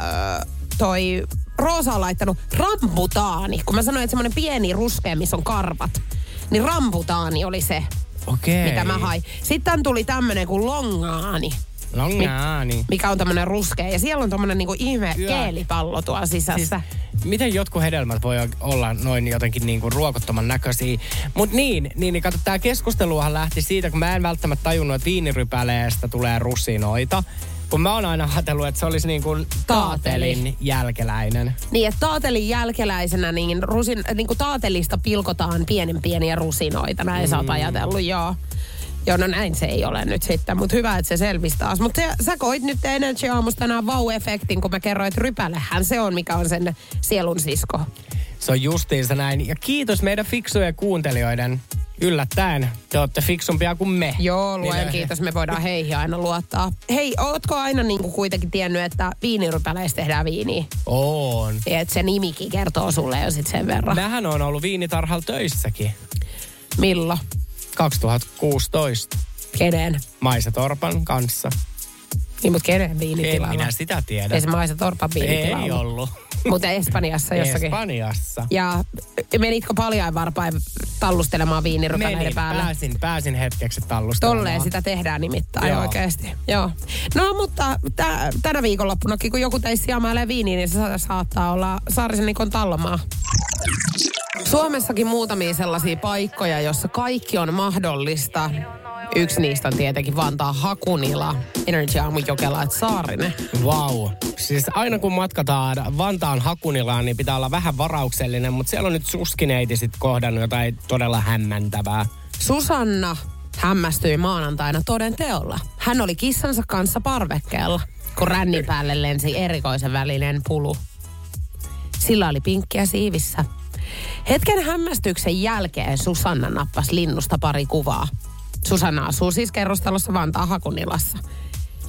toi Roosa on laittanut rambutaani. Kun mä sanoin, että semmonen pieni ruskea, missä on karvat, niin rambutaani oli se, okei, mitä mä hain. Sitten tuli tämmönen kuin longaani. Longaani. Mikä on tämmönen ruskea. Ja siellä on tommonen niinku ihme keelipallo tuolla sisässä. Siis, miten jotkut hedelmät voi olla noin jotenkin niinku ruokottoman näköisiä? Mut niin kato, tää keskusteluahan lähti siitä, kun mä en välttämättä tajunnut, että viinirypäleestä tulee rusinoita. Kun mä oon aina ajatellut, että se olisi niin kuin taatelin jälkeläinen. Niin, että taatelin jälkeläisenä niin kuin taatelista pilkotaan pieniä rusinoita. Näin sä oot ajatellut, joo. Joo, no näin se ei ole nyt sitten, mutta hyvä, että se selvisi taas. Mutta sä koit nyt NRJ-aamusta tänään vau-efektin, kun mä kerroin, että rypälähän se on, mikä on sen sielun sisko. Se on justiinsa näin. Ja kiitos meidän fiksujen kuuntelijoiden. Yllättäen, te ootte fiksumpia kuin me. Joo, luen kiitos, me voidaan heihin aina luottaa. Hei, ootko aina niinku kuitenkin tiennyt, että viinirypäleissä tehdään viiniä? Oon. Et se nimikin kertoo sulle jo sit sen verran. Mähän on ollut viinitarhalla töissäkin. Milloin? 2016. Kenen? Maisa Torpan kanssa. Niin, mutta kenen viinitilalla? En minä sitä tiedä. Ei se Maisa Torpan viinitilalla. Ei ollut. Mutta Espanjassa jossakin. Espanjassa. Ja menitko paljainvarpain tallustelemaan viinirypäleiden päälle? Pääsin hetkeksi tallustelemaan. Tolleen sitä tehdään nimittäin oikeasti. Joo. No, mutta tänä viikonloppunakin, kun joku teisi siamailee viiniin, niin se saattaa olla Saarisen Nikon tallomaa. Suomessakin muutamia sellaisia paikkoja, jossa kaikki on mahdollista. Yksi niistä on tietenkin Vantaan Hakunila. NRJ-aamu, Jokela et Saarinen. Vau. Siis aina kun matkataan Vantaan Hakunilaan, niin pitää olla vähän varauksellinen, mutta siellä on nyt suskineiti sit kohdannut jotain todella hämmentävää. Susanna hämmästyi maanantaina toden teolla. Hän oli kissansa kanssa parvekkeella, kun rännin päälle lensi erikoisen välinen pulu. Sillä oli pinkkiä siivissä. Hetken hämmästyksen jälkeen Susanna nappasi linnusta pari kuvaa. Susanna asuu siis kerrostalossa Vantaan Hakunilassa.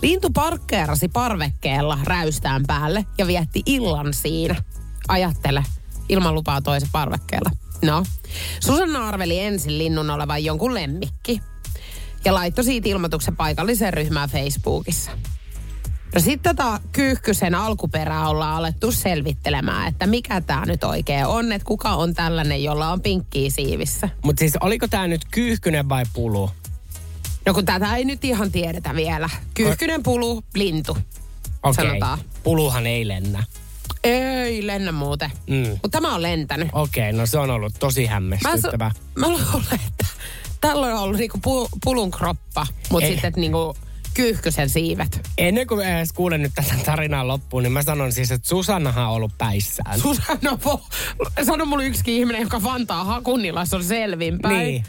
Lintu parkkeerasi parvekkeella räystään päälle ja vietti illan siinä. Ajattele, ilman lupaa toisen parvekkeella. No, Susanna arveli ensin linnun olevan jonkun lemmikki ja laittoi siitä ilmoituksen paikalliseen ryhmään Facebookissa. No sitten tätä kyyhkysen alkuperää ollaan alettu selvittelemään, että mikä tämä nyt oikein on, että kuka on tällainen, jolla on pinkkiä siivissä. Mutta siis oliko tämä nyt kyyhkynen vai pulu? No kun tätä ei nyt ihan tiedetä vielä. Kyyhkynen, pulu, lintu, sanotaan. Puluhan ei lennä. Ei lennä muuten, mutta tämä on lentänyt. Okei, no se on ollut tosi hämmästyttävä. Mä luulen, että tällä on ollut niinku pulun kroppa, mutta sitten että niinku... Kyyhkysen siivet. Ennen kuin mä edes kuulen nyt tätä tarinaa loppuun, niin mä sanon siis, että Susannahan on ollut päissään. Susanna, sano mulle yksikin ihminen, joka Vantaa Hakunilassa on selvinpäin. Niin.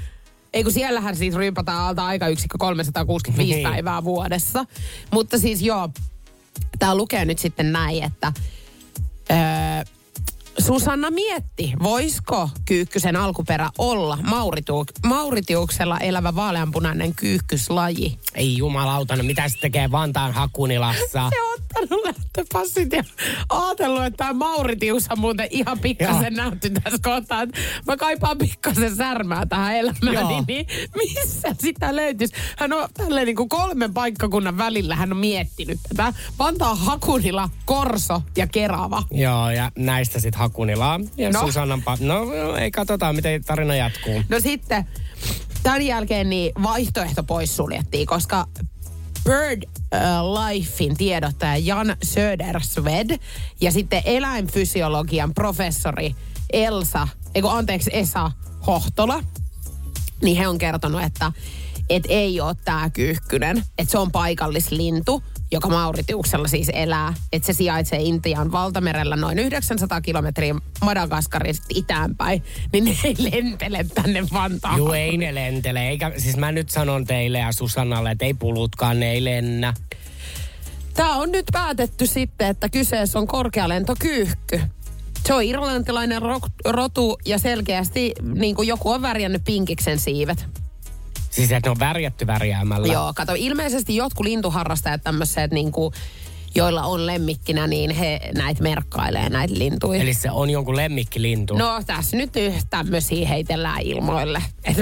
Ei kun siellähän siis ryypätään alta aikayksikkö 365 päivää vuodessa. Mutta siis joo, tää lukee nyt sitten näin, että... Susanna mietti, voisiko kyykkysen alkuperä olla Mauritiuksella elävä vaaleanpunainen kyykkyslaji. Ei jumalauta, no mitä se tekee Vantaan Hakunilassa? Se on ottanut lähtöpassit ja ajatellut, että tämä Mauritius on muuten ihan pikkasen nähty tässä kohtaa. Mä kaipaan pikkasen särmää tähän elämään, niin missä sitä löytyisi? Hän on tälleen niin kuin 3 paikkakunnan välillä, hän on miettinyt tätä. Vantaan Hakunila, Korso ja Kerava. Joo, ja näistä sitten Hakunilaa ja no. No ei katsotaan, miten tarina jatkuu. No sitten, tämän jälkeen niin vaihtoehto poissuljettiin, koska BirdLifein tiedottaja Jan Södersved ja sitten eläinfysiologian professori Esa Hohtola, niin he on kertonut, että ei ole tämä kyyhkynen, että se on paikallislintu, joka Mauritiuksella siis elää, että se sijaitsee Intian valtamerellä noin 900 kilometriä Madagaskarista itäänpäin, niin ne ei lentele tänne Vantaan. Joo, ei ne lentele. Siis mä nyt sanon teille ja Susannalle, että ei pulutkaan, ne ei lennä. Tää on nyt päätetty sitten, että kyseessä on korkealentokyyhky. Se on irlantilainen rotu ja selkeästi niin kuin joku on värjännyt pinkiksen siivet. Siis että ne on värjätty värjäämällä. Joo, kato, ilmeisesti jotkut lintuharrastajat tämmöiset, niinku, joilla on lemmikkinä, niin he näitä merkkailee, näitä lintuja. Eli se on jonkun lemmikkilintu. No tässä nyt tämmöisiä heitellään ilmoille. Että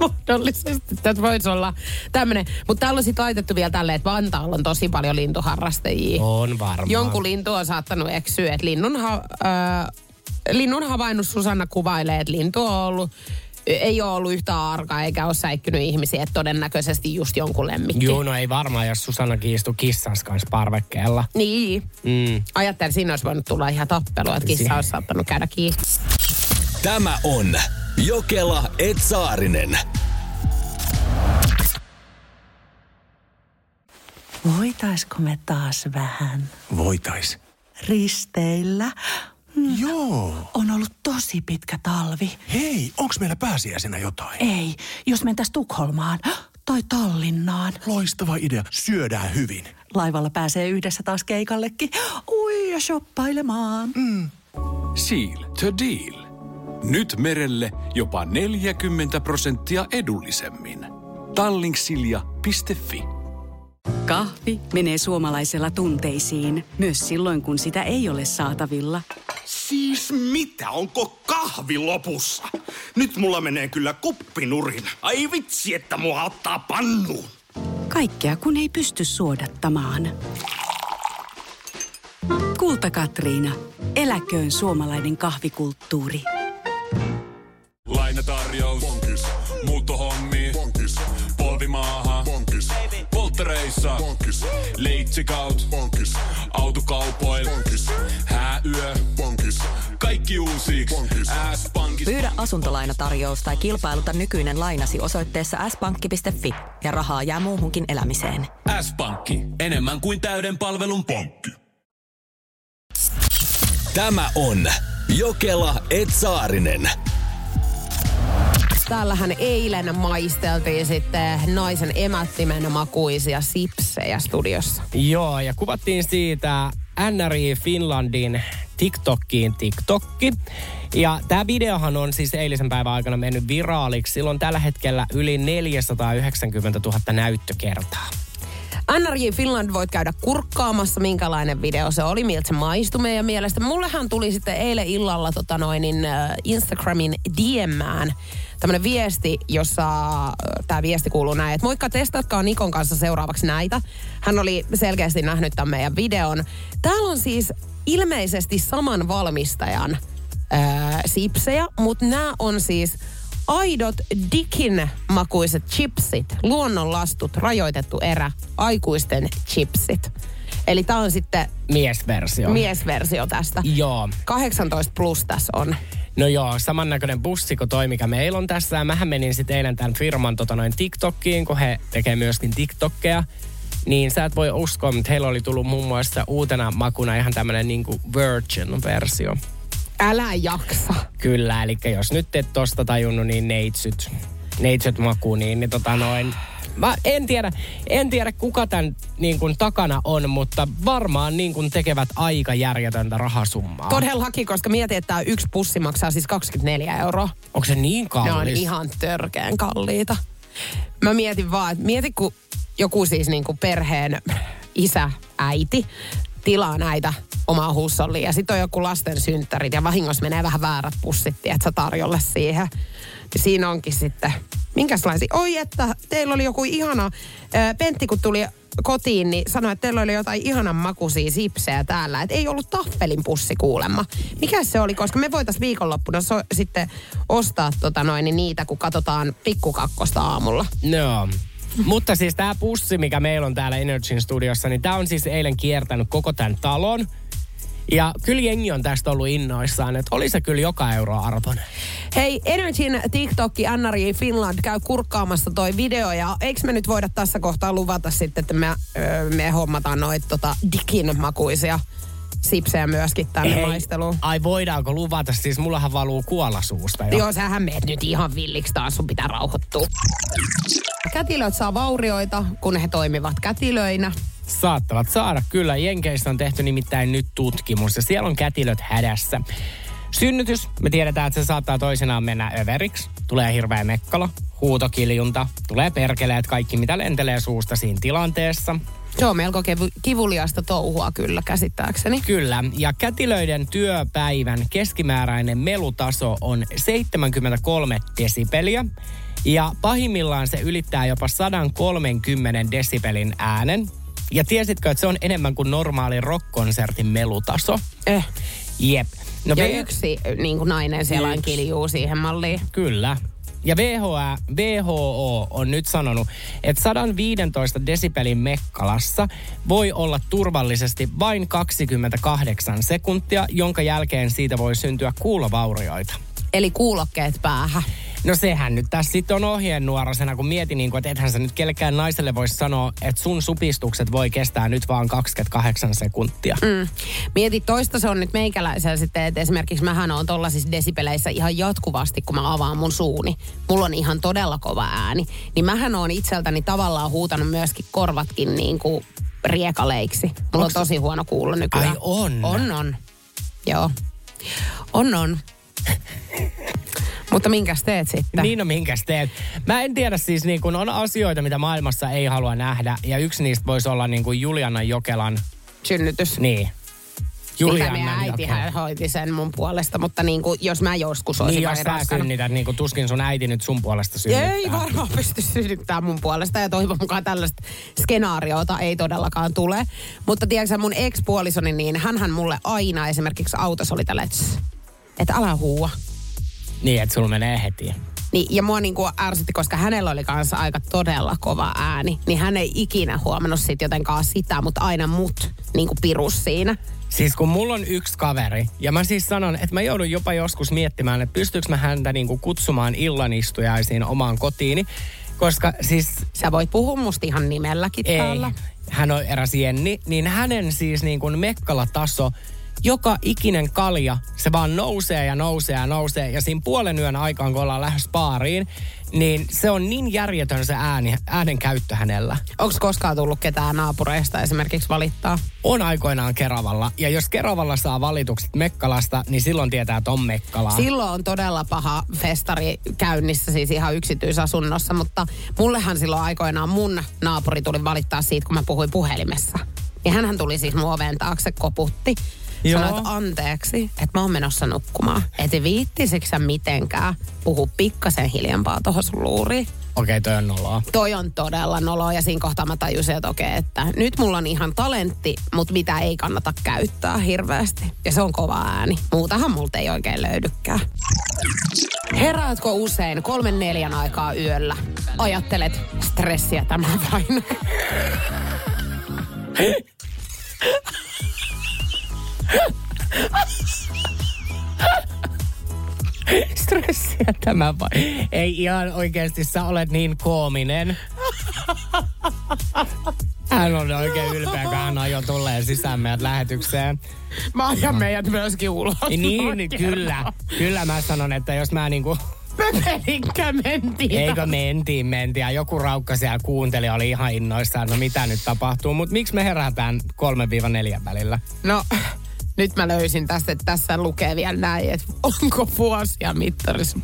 mahdollisesti tätä voisi olla tämmöinen. Mutta täällä on sit laitettu vielä tälleen, että Vantaalla on tosi paljon lintuharrastajia. On varmaan. Jonkun lintu on saattanut eksyä, että linnun havainnut Susanna kuvailee, että lintu on ollut... Ei ole ollut yhtään arkaa eikä ole säikkynyt ihmisiä, että todennäköisesti just jonkun lemmikki. Joo, no ei varmaan, jos Susanna kiistui kissas kanssa parvekkeella. Niin. Ajattelin, siinä olisi voinut tulla ihan tappelua, että kissa olisi saattanut käydä kiinni. Tämä on Jokela et Saarinen. Voitaisko me taas vähän? Voitais. Risteillä? Joo. On ollut tosi pitkä talvi. Hei, onks meillä pääsiäisenä jotain? Ei, jos mentäis Tukholmaan tai Tallinnaan. Loistava idea, syödään hyvin. Laivalla pääsee yhdessä taas keikallekin. Ui, ja shoppailemaan. Seal to deal. Nyt merelle jopa 40% edullisemmin. Tallinksilja.fi. Kahvi menee suomalaisella tunteisiin, myös silloin kun sitä ei ole saatavilla. Siis mitä, onko kahvi lopussa? Nyt mulla menee kyllä kuppinurin. Ai vitsi, että mua ottaa pannuun. Kaikkea kun ei pysty suodattamaan. Kulta-Katriina, eläköön suomalainen kahvikulttuuri. Lainatarjous, bonkis. Muuttohommi, bonkis. Polvimaaha, bonkis. Polttereissa, bonkis. Leitsikaut, bonkis. Autokaupoil, bonkis. Hääyö, bonkis. Kaikki uusiiksi, bonkis. S-pankki. Pyydä asuntolainatarjous tai kilpailuta nykyinen lainasi osoitteessa s-pankki.fi ja rahaa jää muuhunkin elämiseen. S-pankki, enemmän kuin täyden palvelun pankki. Tämä on Jokela et Saarinen. Täällähän eilen maisteltiin sitten naisen emättimen makuisia sipsejä studiossa. Joo, ja kuvattiin siitä NRJ Finlandin TikTokki. Ja tää videohan on siis eilisen päivän aikana mennyt viraaliksi. Sillä on tällä hetkellä yli 490 000 näyttökertaa. NRJ Finland voit käydä kurkkaamassa, minkälainen video se oli, miltä se maistui meidän mielestä. Mullehan tuli sitten eilen illalla Instagramin DM:ään tämmönen viesti, jossa tää viesti kuuluu näin, että moikka, testatkaa Nikon kanssa seuraavaksi näitä. Hän oli selkeästi nähnyt tämän meidän videon. Täällä on siis ilmeisesti saman valmistajan sipsejä, mutta nämä on siis... Aidot dikin makuiset chipsit, luonnonlastut, rajoitettu erä, aikuisten chipsit. Eli tää on sitten... Miesversio tästä. Joo. 18+ tässä on. No joo, samannäköinen bussi kuin toi, mikä meillä on tässä. Mähän menin sitten eilen tämän firman TikTokkiin, kun he tekee myöskin TikTokkeja. Niin sä et voi uskoa, mutta heillä oli tullut muun muassa uutena makuna ihan tämmönen niinku virgin-versio. Älä jaksa. Kyllä, eli jos nyt et tosta tajunnut, niin neitsyt. neitsyt makuuniin, niin Mä en tiedä kuka tämän niin kuin takana on, mutta varmaan niin kuin tekevät aika järjetöntä rahasummaa. Todellakin, koska mietin, että yksi pussi maksaa siis 24 €. Onko se niin kallis? Ne on ihan törkeän kalliita. Mä mietin vaan, että kun joku siis niin kuin perheen isä, äiti tilaa näitä omaa huussollia ja sitten on joku lasten synttärit ja vahingossa menee vähän väärät pussit, tietsä, tarjolle siihen. Siinä onkin sitten, minkälaisia, oi että teillä oli joku ihana, Pentti kun tuli kotiin, niin sanoi, että teillä oli jotain ihanan makuisia sipsejä täällä, että ei ollut taffelin pussi kuulemma. Mikä se oli, koska me voitaisiin viikonloppuna sitten ostaa niitä, kun katsotaan Pikkukakkosta aamulla. No. Mutta siis tämä pussi, mikä meillä on täällä Energyn studiossa, niin tämä on siis eilen kiertänyt koko tämän talon. Ja kyllä jengi on tästä ollut innoissaan, että oli se kyllä joka euro arvoinen. Hei, Energyn TikTokki NRJ Finland käy kurkkaamassa toi video. Ja eikö me nyt voida tässä kohtaa luvata sitten, että me hommataan noita dikin makuisia sipsejä myöskin tänne maisteluun? Ai voidaanko luvata? Siis mullahan valuu kuola suusta jo. Joo, sähän meet nyt ihan villiksi taas, sun pitää rauhoittua. Kätilöt saa vaurioita, kun he toimivat kätilöinä. Saattavat saada, kyllä. Jenkeissä on tehty nimittäin nyt tutkimus ja siellä on kätilöt hädässä. Synnytys, me tiedetään, että se saattaa toisenaan mennä överiksi. Tulee hirveä mekkala, huutokiljunta, tulee perkeleet, kaikki mitä lentelee suusta siinä tilanteessa. Se on melko kivuliasta touhua kyllä, käsittääkseni. Kyllä, ja kätilöiden työpäivän keskimääräinen melutaso on 73 desibeliä. Ja pahimmillaan se ylittää jopa 130 desibelin äänen. Ja tiesitkö, että se on enemmän kuin normaali rock-konsertin melutaso? Jep. No ja yksi niin kuin nainen siellä on kiljuu siihen malliin. Kyllä. Ja WHO on nyt sanonut, että 115 desibelin mekkalassa voi olla turvallisesti vain 28 sekuntia, jonka jälkeen siitä voi syntyä kuulovaurioita. Eli kuulokkeet päähän. No sehän nyt tässä sitten on ohjenuorasena, kun mietin, niin kun, että ethän sä nyt kellekään naiselle voisi sanoa, että sun supistukset voi kestää nyt vaan 28 sekuntia. Mm. Mieti, toista se on nyt meikäläisellä sitten, että esimerkiksi mähän on tollaisissa desipeleissä ihan jatkuvasti, kun mä avaan mun suuni. Mulla on ihan todella kova ääni. Niin mähän on itseltäni tavallaan huutanut myöskin korvatkin niin kuin riekaleiksi. Mulla on tosi huono kuulo nykyään. Ai on? On. Joo. On. Mutta minkäs teet sitten? Niin on, minkäs teet. Mä en tiedä siis, niin kun on asioita, mitä maailmassa ei halua nähdä. Ja yksi niistä voisi olla niin kuin Juliana Jokelan synnytys. Niin. Juliana Jokela. Mitä meidän äitihän hoiti sen mun puolesta, mutta niin kuin, jos mä joskus olisin niin, jos sä synnytät, niin kuin tuskin sun äiti nyt sun puolesta synnyttää. Ei varmaan pysty synnyttää mun puolesta ja toivon mukaan tällaista skenaariota ei todellakaan tule. Mutta tiedätkö mun ex-puolisoni, niin hänhän mulle aina esimerkiksi autossa oli tällä, että ala huua. Niin, että sulla menee heti. Niin, ja mua niinku ärsytti, koska hänellä oli kanssa aika todella kova ääni. Niin hän ei ikinä huomannut sit jotenkaan sitä, mutta aina mut niinku pirus siinä. Siis kun mulla on yksi kaveri, ja mä siis sanon, että mä joudun jopa joskus miettimään, että pystyykö mä häntä niinku kutsumaan illanistujaisiin omaan kotiini. Koska siis... Sä voit puhua musta ihan nimelläkin täällä. Hän on eräs Jenni, niin hänen siis niinku mekkalataso... Joka ikinen kalja, se vaan nousee. Ja siinä puolen yön aikaan, kun ollaan lähes baariin, niin se on niin järjetön se äänen käyttö hänellä. Onko koskaan tullut ketään naapureista esimerkiksi valittaa? On aikoinaan Keravalla. Ja jos Keravalla saa valitukset mekkalasta, niin silloin tietää, että on mekkalaa. Silloin on todella paha festari käynnissä, siis ihan yksityisasunnossa. Mutta mullehan silloin aikoinaan mun naapuri tuli valittaa siitä, kun mä puhuin puhelimessa. Ja hänhän tuli siis mun oven taakse, koputti. Sanoit anteeksi, että mä oon menossa nukkumaan. Et viittisikö sä mitenkään puhu pikkasen hiljempaa tohon sun luuriin? Okei, toi on noloa. Toi on todella noloa ja siinä kohtaa mä tajusin, että okei, että nyt mulla on ihan talentti, mutta mitä ei kannata käyttää hirveästi. Ja se on kova ääni. Muutahan multa ei oikein löydykään. Herätkö usein 3-4 aikaa yöllä? Ajattelet stressiä tämä vain. Stressiä tämä vai? Ei ihan oikeasti, sä olet niin koominen. Hän on oikein ylpeä, kun hän ajoi tulleen sisään meidät lähetykseen. Mä ajan meidät myöskin ulos. Niin, kyllä. Kyllä mä sanon, että jos mä niinku... pöpelikkä mentiin. Eikö mentiin. Ja joku raukka siellä kuunteli, oli ihan innoissaan, no mitä nyt tapahtuu. Mutta miksi me herätään 3-4 välillä? No, nyt mä löysin tästä, että tässä lukee vielä näin, että onko vuosia mittarissa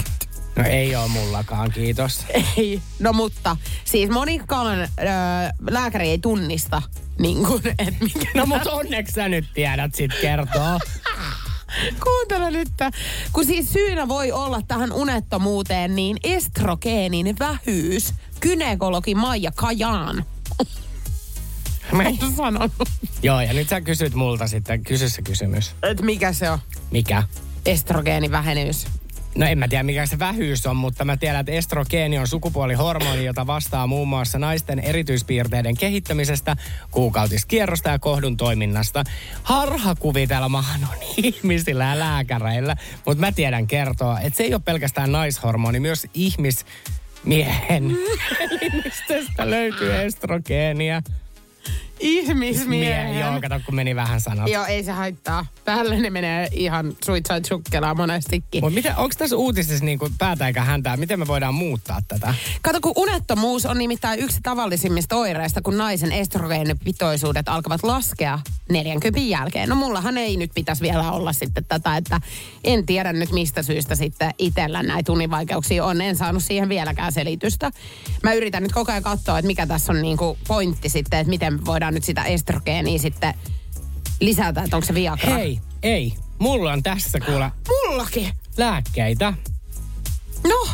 +40. No ei ole mullakaan, kiitos. Ei, no mutta siis monikaan lääkäri ei tunnista, niin kuin, että mikä... No mutta onneksi sä nyt tiedät sit kertoa. Kuuntele nyt, kun siis syynä voi olla tähän unettomuuteen niin estrogeenin vähyys. Gynekologi Maija Kajaan. Mä en sanonut. Joo, ja nyt sä kysyt multa sitten, kysy se kysymys. Et mikä se on? Mikä? Estrogeenin vähenyys. No en mä tiedä mikä se vähyys on, mutta mä tiedän, että estrogeeni on sukupuolihormoni, jota vastaa muun muassa naisten erityispiirteiden kehittämisestä, kuukautiskierrosta ja kohdun toiminnasta. Harhakuvitelmahan on ihmisillä ja lääkäreillä, mutta mä tiedän kertoa, että se ei ole pelkästään naishormoni, myös ihmismiehen elimistöstä löytyy estrogeenia. Ihmismiehen. Joo, kato kun meni vähän sanat. Joo, ei se haittaa. Päälle ne menee ihan suitsaan sukkelaa monestikin. Mutta onko tässä uutisessa niin kuin päätä eikä häntää? Miten me voidaan muuttaa tätä? Kato, kun unettomuus on nimittäin yksi tavallisimmista oireista, kun naisen estrogeenipitoisuudet alkavat laskea 40 jälkeen. No mullahan ei nyt pitäisi vielä olla sitten tätä, että en tiedä nyt mistä syystä sitten itsellä näitä univaikeuksia on. En saanut siihen vieläkään selitystä. Mä yritän nyt koko ajan katsoa, että mikä tässä on niin kuin pointti sitten, että miten voidaan nyt sitä estrogeenia sitten lisätä, että onko se Viagra? Hei, ei. Mulla on tässä kuule. Mullakin? Lääkkeitä. No,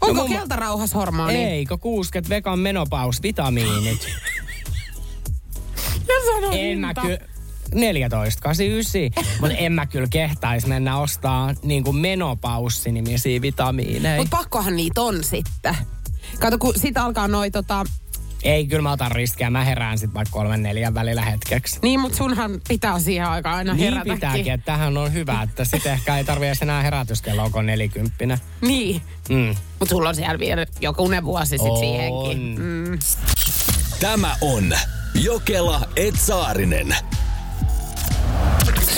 onko keltarauhashormoni? Eikö 60 vegan menopaus vitamiinit? Ja sanon hinta. 14,89. Mutta en mä kyllä kehtais mennä ostaa niinku menopaussinimisiä vitamiineja. Mutta pakkohan niitä on sitten. Kato, kun sit alkaa noi Ei, kyllä mä otan riskejä. Mä herään sit vaikka 3-4 välillä hetkeksi. Niin, mutta sunhan pitää siihen aikaan aina herätäkin. Niin pitääkin, että tämähän on hyvä, että sit ehkä ei tarvii enää herätyskelloa, kun 40. Niin. Mm. Mutta sulla on siellä vielä jokunen vuosi sit siihenkin. Mm. Tämä on Jokela et Saarinen.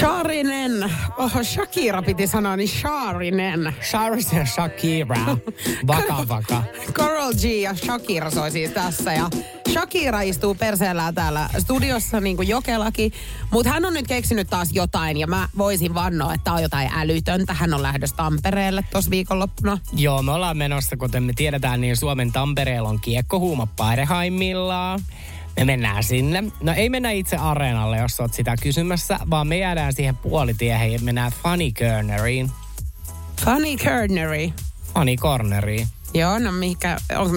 Saarinen. Oho, Shakira piti sanoa, niin Saarinen. Saarinen Shakira. Vaka. Coral G ja Shakira soi siis tässä. Ja Shakira istuu perseellään täällä studiossa, niin kuin Jokelakin. Mutta hän on nyt keksinyt taas jotain, ja mä voisin vannoa, että on jotain älytöntä. Hän on lähdössä Tampereelle tossa viikonloppuna. Joo, me ollaan menossa, kuten me tiedetään, niin Suomen Tampereella on kiekkohuuma parhaimmillaan. Me mennään sinne. No ei mennä itse areenalle, jos oot sitä kysymässä, vaan me jäädään siihen puolitiehen ja mennään Funny Corneriin. Funny Corneriin. Joo, no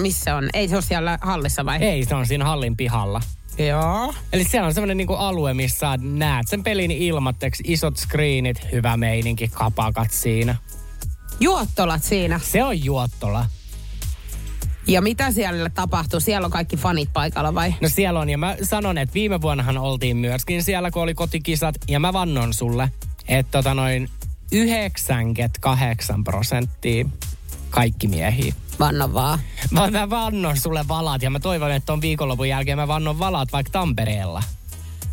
missä on? Ei se ole siellä hallissa vai? Ei, se on siinä hallin pihalla. Joo. Eli siellä on semmoinen niinku alue, missä näet sen pelin ilmatteeksi, isot screenit, hyvä meininki, kapakat siinä. Juottolat siinä. Se on juottola. Ja mitä siellä tapahtuu? Siellä on kaikki fanit paikalla vai? No siellä on, ja mä sanon, että viime vuonnahan oltiin myöskin siellä, kun oli kotikisat. Ja mä vannon sulle, että noin 98% kaikki miehiä. Vannon vaan. Mä vannon sulle valat, ja mä toivon, että ton viikonlopun jälkeen mä vannon valat vaikka Tampereella.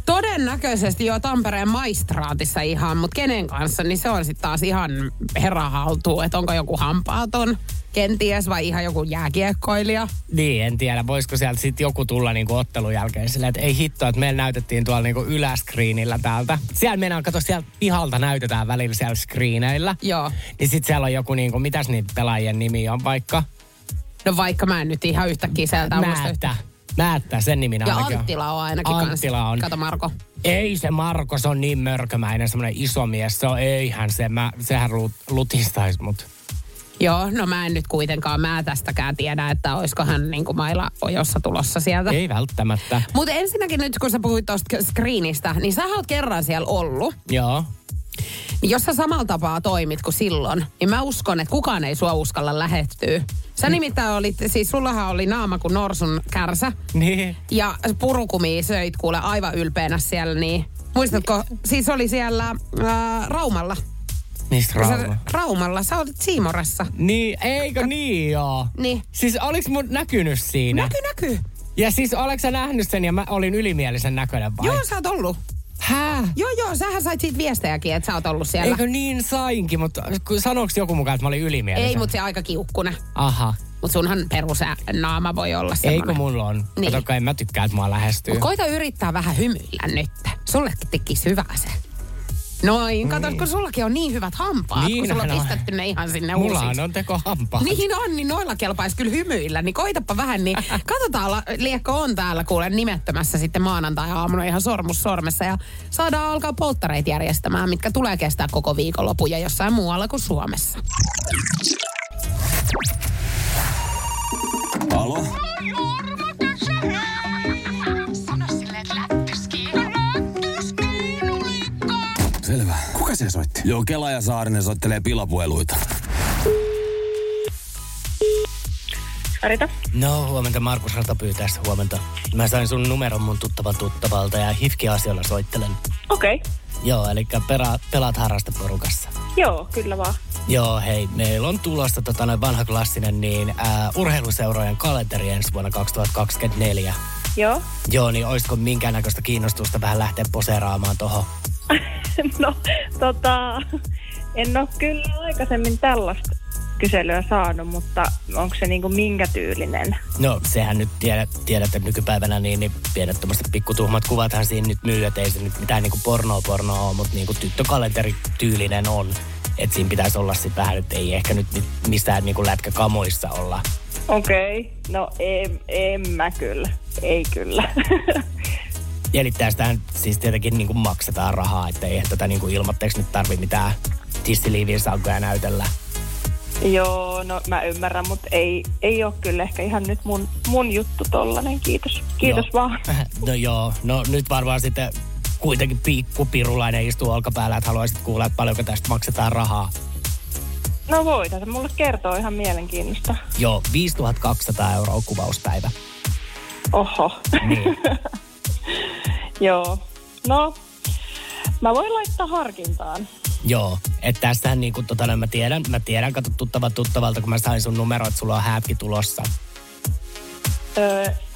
Todennäköisesti jo Tampereen maistraatissa ihan, mutta kenen kanssa, niin se on sitten taas ihan herahaltuu, että onko joku hampaaton kenties vai ihan joku jääkiekkoilija. Niin, en tiedä, voisiko sieltä sitten joku tulla niinku ottelun jälkeen silleen, että ei hittoa, että meillä näytettiin tuolla niinku yläskriinillä täältä. Siellä mennään, kato, sieltä pihalta näytetään välillä siellä skriineillä. Joo. Niin sitten siellä on joku, niinku, mitäs niitä pelaajien nimi on vaikka? No vaikka mä en nyt ihan yhtäkkiä sieltä Määttä. Määttä, sen nimi on. Ja Anttila on ainakin Anttila on. Kato Marko. Ei se Marko, se on niin mörkömäinen, semmoinen iso mies. Se on, eihän se, sehän lutistaisi mut. Joo, no mä en nyt kuitenkaan, mä tästäkään tiedä, että oiskohan niinku mailla ojossa tulossa sieltä. Ei välttämättä. Mutta ensinnäkin nyt, kun sä puhuit tosta screenistä, niin sä oot kerran siellä ollut. Joo. Niin jos sä samalla tapaa toimit kuin silloin, niin mä uskon, että kukaan ei sua uskalla lähettyä. Sä nimittäin olit, siis sullahan oli naama kuin norsun kärsä. Niin. Ja purukumia söit kuule aivan ylpeänä siellä, niin muistatko, siis oli siellä Raumalla. Mistä Raumalla? Raumalla, sä olit Siimorassa. Niin, eikö niin joo? Niin. Siis oliks mun näkynyt siinä? Näky. Ja siis oletko sä nähnyt sen ja mä olin ylimielisen näköinen vai? Joo, sä oot ollut. Hää? Joo, sähän sait siitä viestejäkin, että sä oot ollut siellä. Eikö niin sainkin, mutta sanoiko joku mukaan, että mä olin ylimielinen? Ei, mutta se aika kiukkuna. Aha. Mut sunhan perusnaama voi olla semmoinen. Eikö mulla on? Niin. Katsokaa, en mä tykkää, että mua lähestyy. Mut koita yrittää vähän hymyillä nyt. Sullekin tekisi hyvää se. Noin, kato, kun sullakin on niin hyvät hampaat, niin, kun sulla on pistetty ne ihan sinne uusiksi. Mullahan on tekohampaat. Niin on, niin noilla kelpaisi kyllä hymyillä, niin koitapa vähän, niin katsotaan, liekko on täällä kuule nimettömässä sitten maanantai-aamuna ihan sormus sormessa ja saadaan alkaa polttareita järjestämään, mitkä tulee kestää koko viikonlopun ja jossain muualla kuin Suomessa. Alo? Soitti. Jokela ja Saarinen soittelee pilapueluita. Arita. No huomenta, Markus Ratapyy tässä huomenta. Mä sain sun numeron mun tuttavalta ja HIFK-asioilla soittelen. Okei. Okay. Joo, eli pelaat harrasteporukassa. Joo, kyllä vaan. Joo, hei, meillä on tulossa vanha klassinen urheiluseurojen kalenteri ensi vuonna 2024. Joo. Joo, niin olisiko minkäännäköistä kiinnostusta vähän lähteä poseeraamaan tohon? No, en ole kyllä aikaisemmin tällaista kyselyä saanut, mutta onko se niinku minkä tyylinen? No, sehän nyt tiedät, että nykypäivänä niin pienet tommoset pikkutuhmat kuvathan siinä nyt myy, ettei se nyt mitään niinku pornoa ole, mutta niinku tyttökalenteri tyylinen on. Että siinä pitäisi olla sit vähän, että ei ehkä nyt mistään niinku lätkäkamoissa olla. Okei, no en mä kyllä, ei kyllä. Eli tästähän siis tietenkin niin kuin maksetaan rahaa, että ei tätä niin kuin ilmoitteeksi nyt tarvitse mitään tissiliiviä salkoja näytellä. Joo, no mä ymmärrän, mutta ei ole kyllä ehkä ihan nyt mun juttu tollanen, kiitos. Kiitos joo. Vaan. No joo, no nyt varmaan sitten kuitenkin pikkupirulainen istuu olkapäällä, että haluaisit kuulla, että paljonko tästä maksetaan rahaa. No voitan, se mulle kertoo ihan mielenkiinnosta. Joo, 5 200 € kuvauspäivä. Oho. Niin. Joo, no mä voin laittaa harkintaan. Joo, että tästähän niinku mä tiedän, kato tuttavalta, kun mä sain sun numero, että sulla on hääppi tulossa.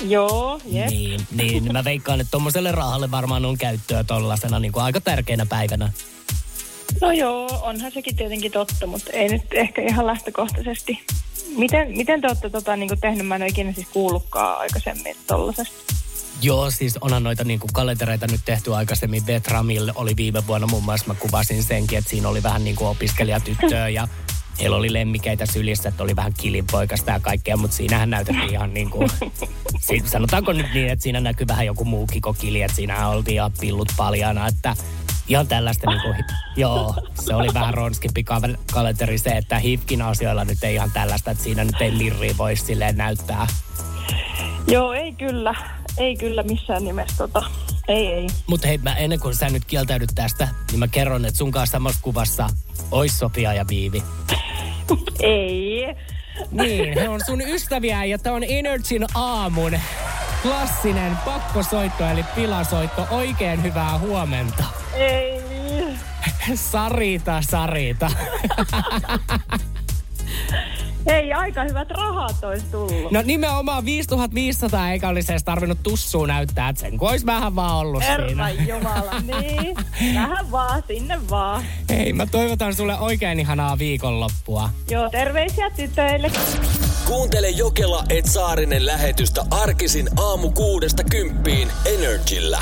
Joo, jep. Niin, mä veikkaan, että tommoselle rahalle varmaan on käyttöä tollasena niinku aika tärkeänä päivänä. No joo, onhan sekin tietenkin totta, mutta ei nyt ehkä ihan lähtökohtaisesti. Miten te ootte niinku tehnyt, mä en ole ikinä siis kuullutkaan aikaisemmin tollasesta. Joo, siis onhan noita niinku kalentereita nyt tehty aikaisemmin. Vetramille oli viime vuonna muun muassa, mä kuvasin senkin, että siinä oli vähän niinku opiskelijatyttöä ja heillä oli lemmikeitä sylissä, että oli vähän kilinpoikasta ja kaikkea, mutta siinähän näytettiin ihan niinku, sanotaanko nyt niin, että siinä näkyy vähän joku muu kikokili, että siinähän oltiin ihan pillut paljana, että ihan tällaista niinku, joo, se oli vähän ronskimpi kalenteri se, että HIFKin asioilla nyt ei ihan tällaista, että siinä nyt ei lirri voi silleen näyttää. Joo, ei kyllä missään nimessä ei. Mutta hei, mä ennen kuin sä nyt kieltäydyt tästä, niin mä kerron, että sun kanssa samassa kuvassa ois Sofia ja Viivi. Ei. Niin, he on sun ystäviä ja tää on NRJ:n aamun klassinen pakkosoitto eli pilasoitto. Oikein hyvää huomenta. Ei. Sarita. Hei, aika hyvät rahat olisi tullut. No nimenomaan 5500, eikä olisi edes tarvinnut tussua näyttää, että sen kun olisi vähän vaan ollut siinä. Jumala, niin. Vähän vaan, sinne vaan. Hei, mä toivotan sulle oikein ihanaa viikonloppua. Joo, terveisiä tytöille. Kuuntele Jokela et Saarinen lähetystä arkisin aamu 6–10 NRJ:llä.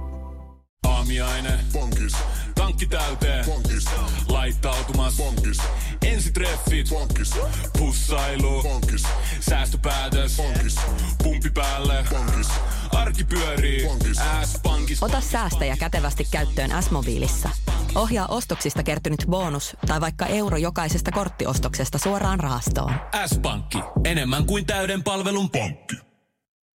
Aamiaine. Bonkis. Tankki täyteen. Bonkis. Laittautumas. Bonkis. Ensitreffit. Bonkis. Pussailu. Bonkis. Säästöpäätös. Bonkis. Pumpi päälle. Bonkis. Arki pyörii. Bonkis. S-pankki. Ota säästäjä kätevästi käyttöön S-mobiilissa. Ohjaa ostoksista kertynyt bonus tai vaikka euro jokaisesta korttiostoksesta suoraan rahastoon. S-pankki. Enemmän kuin täyden palvelun pankki.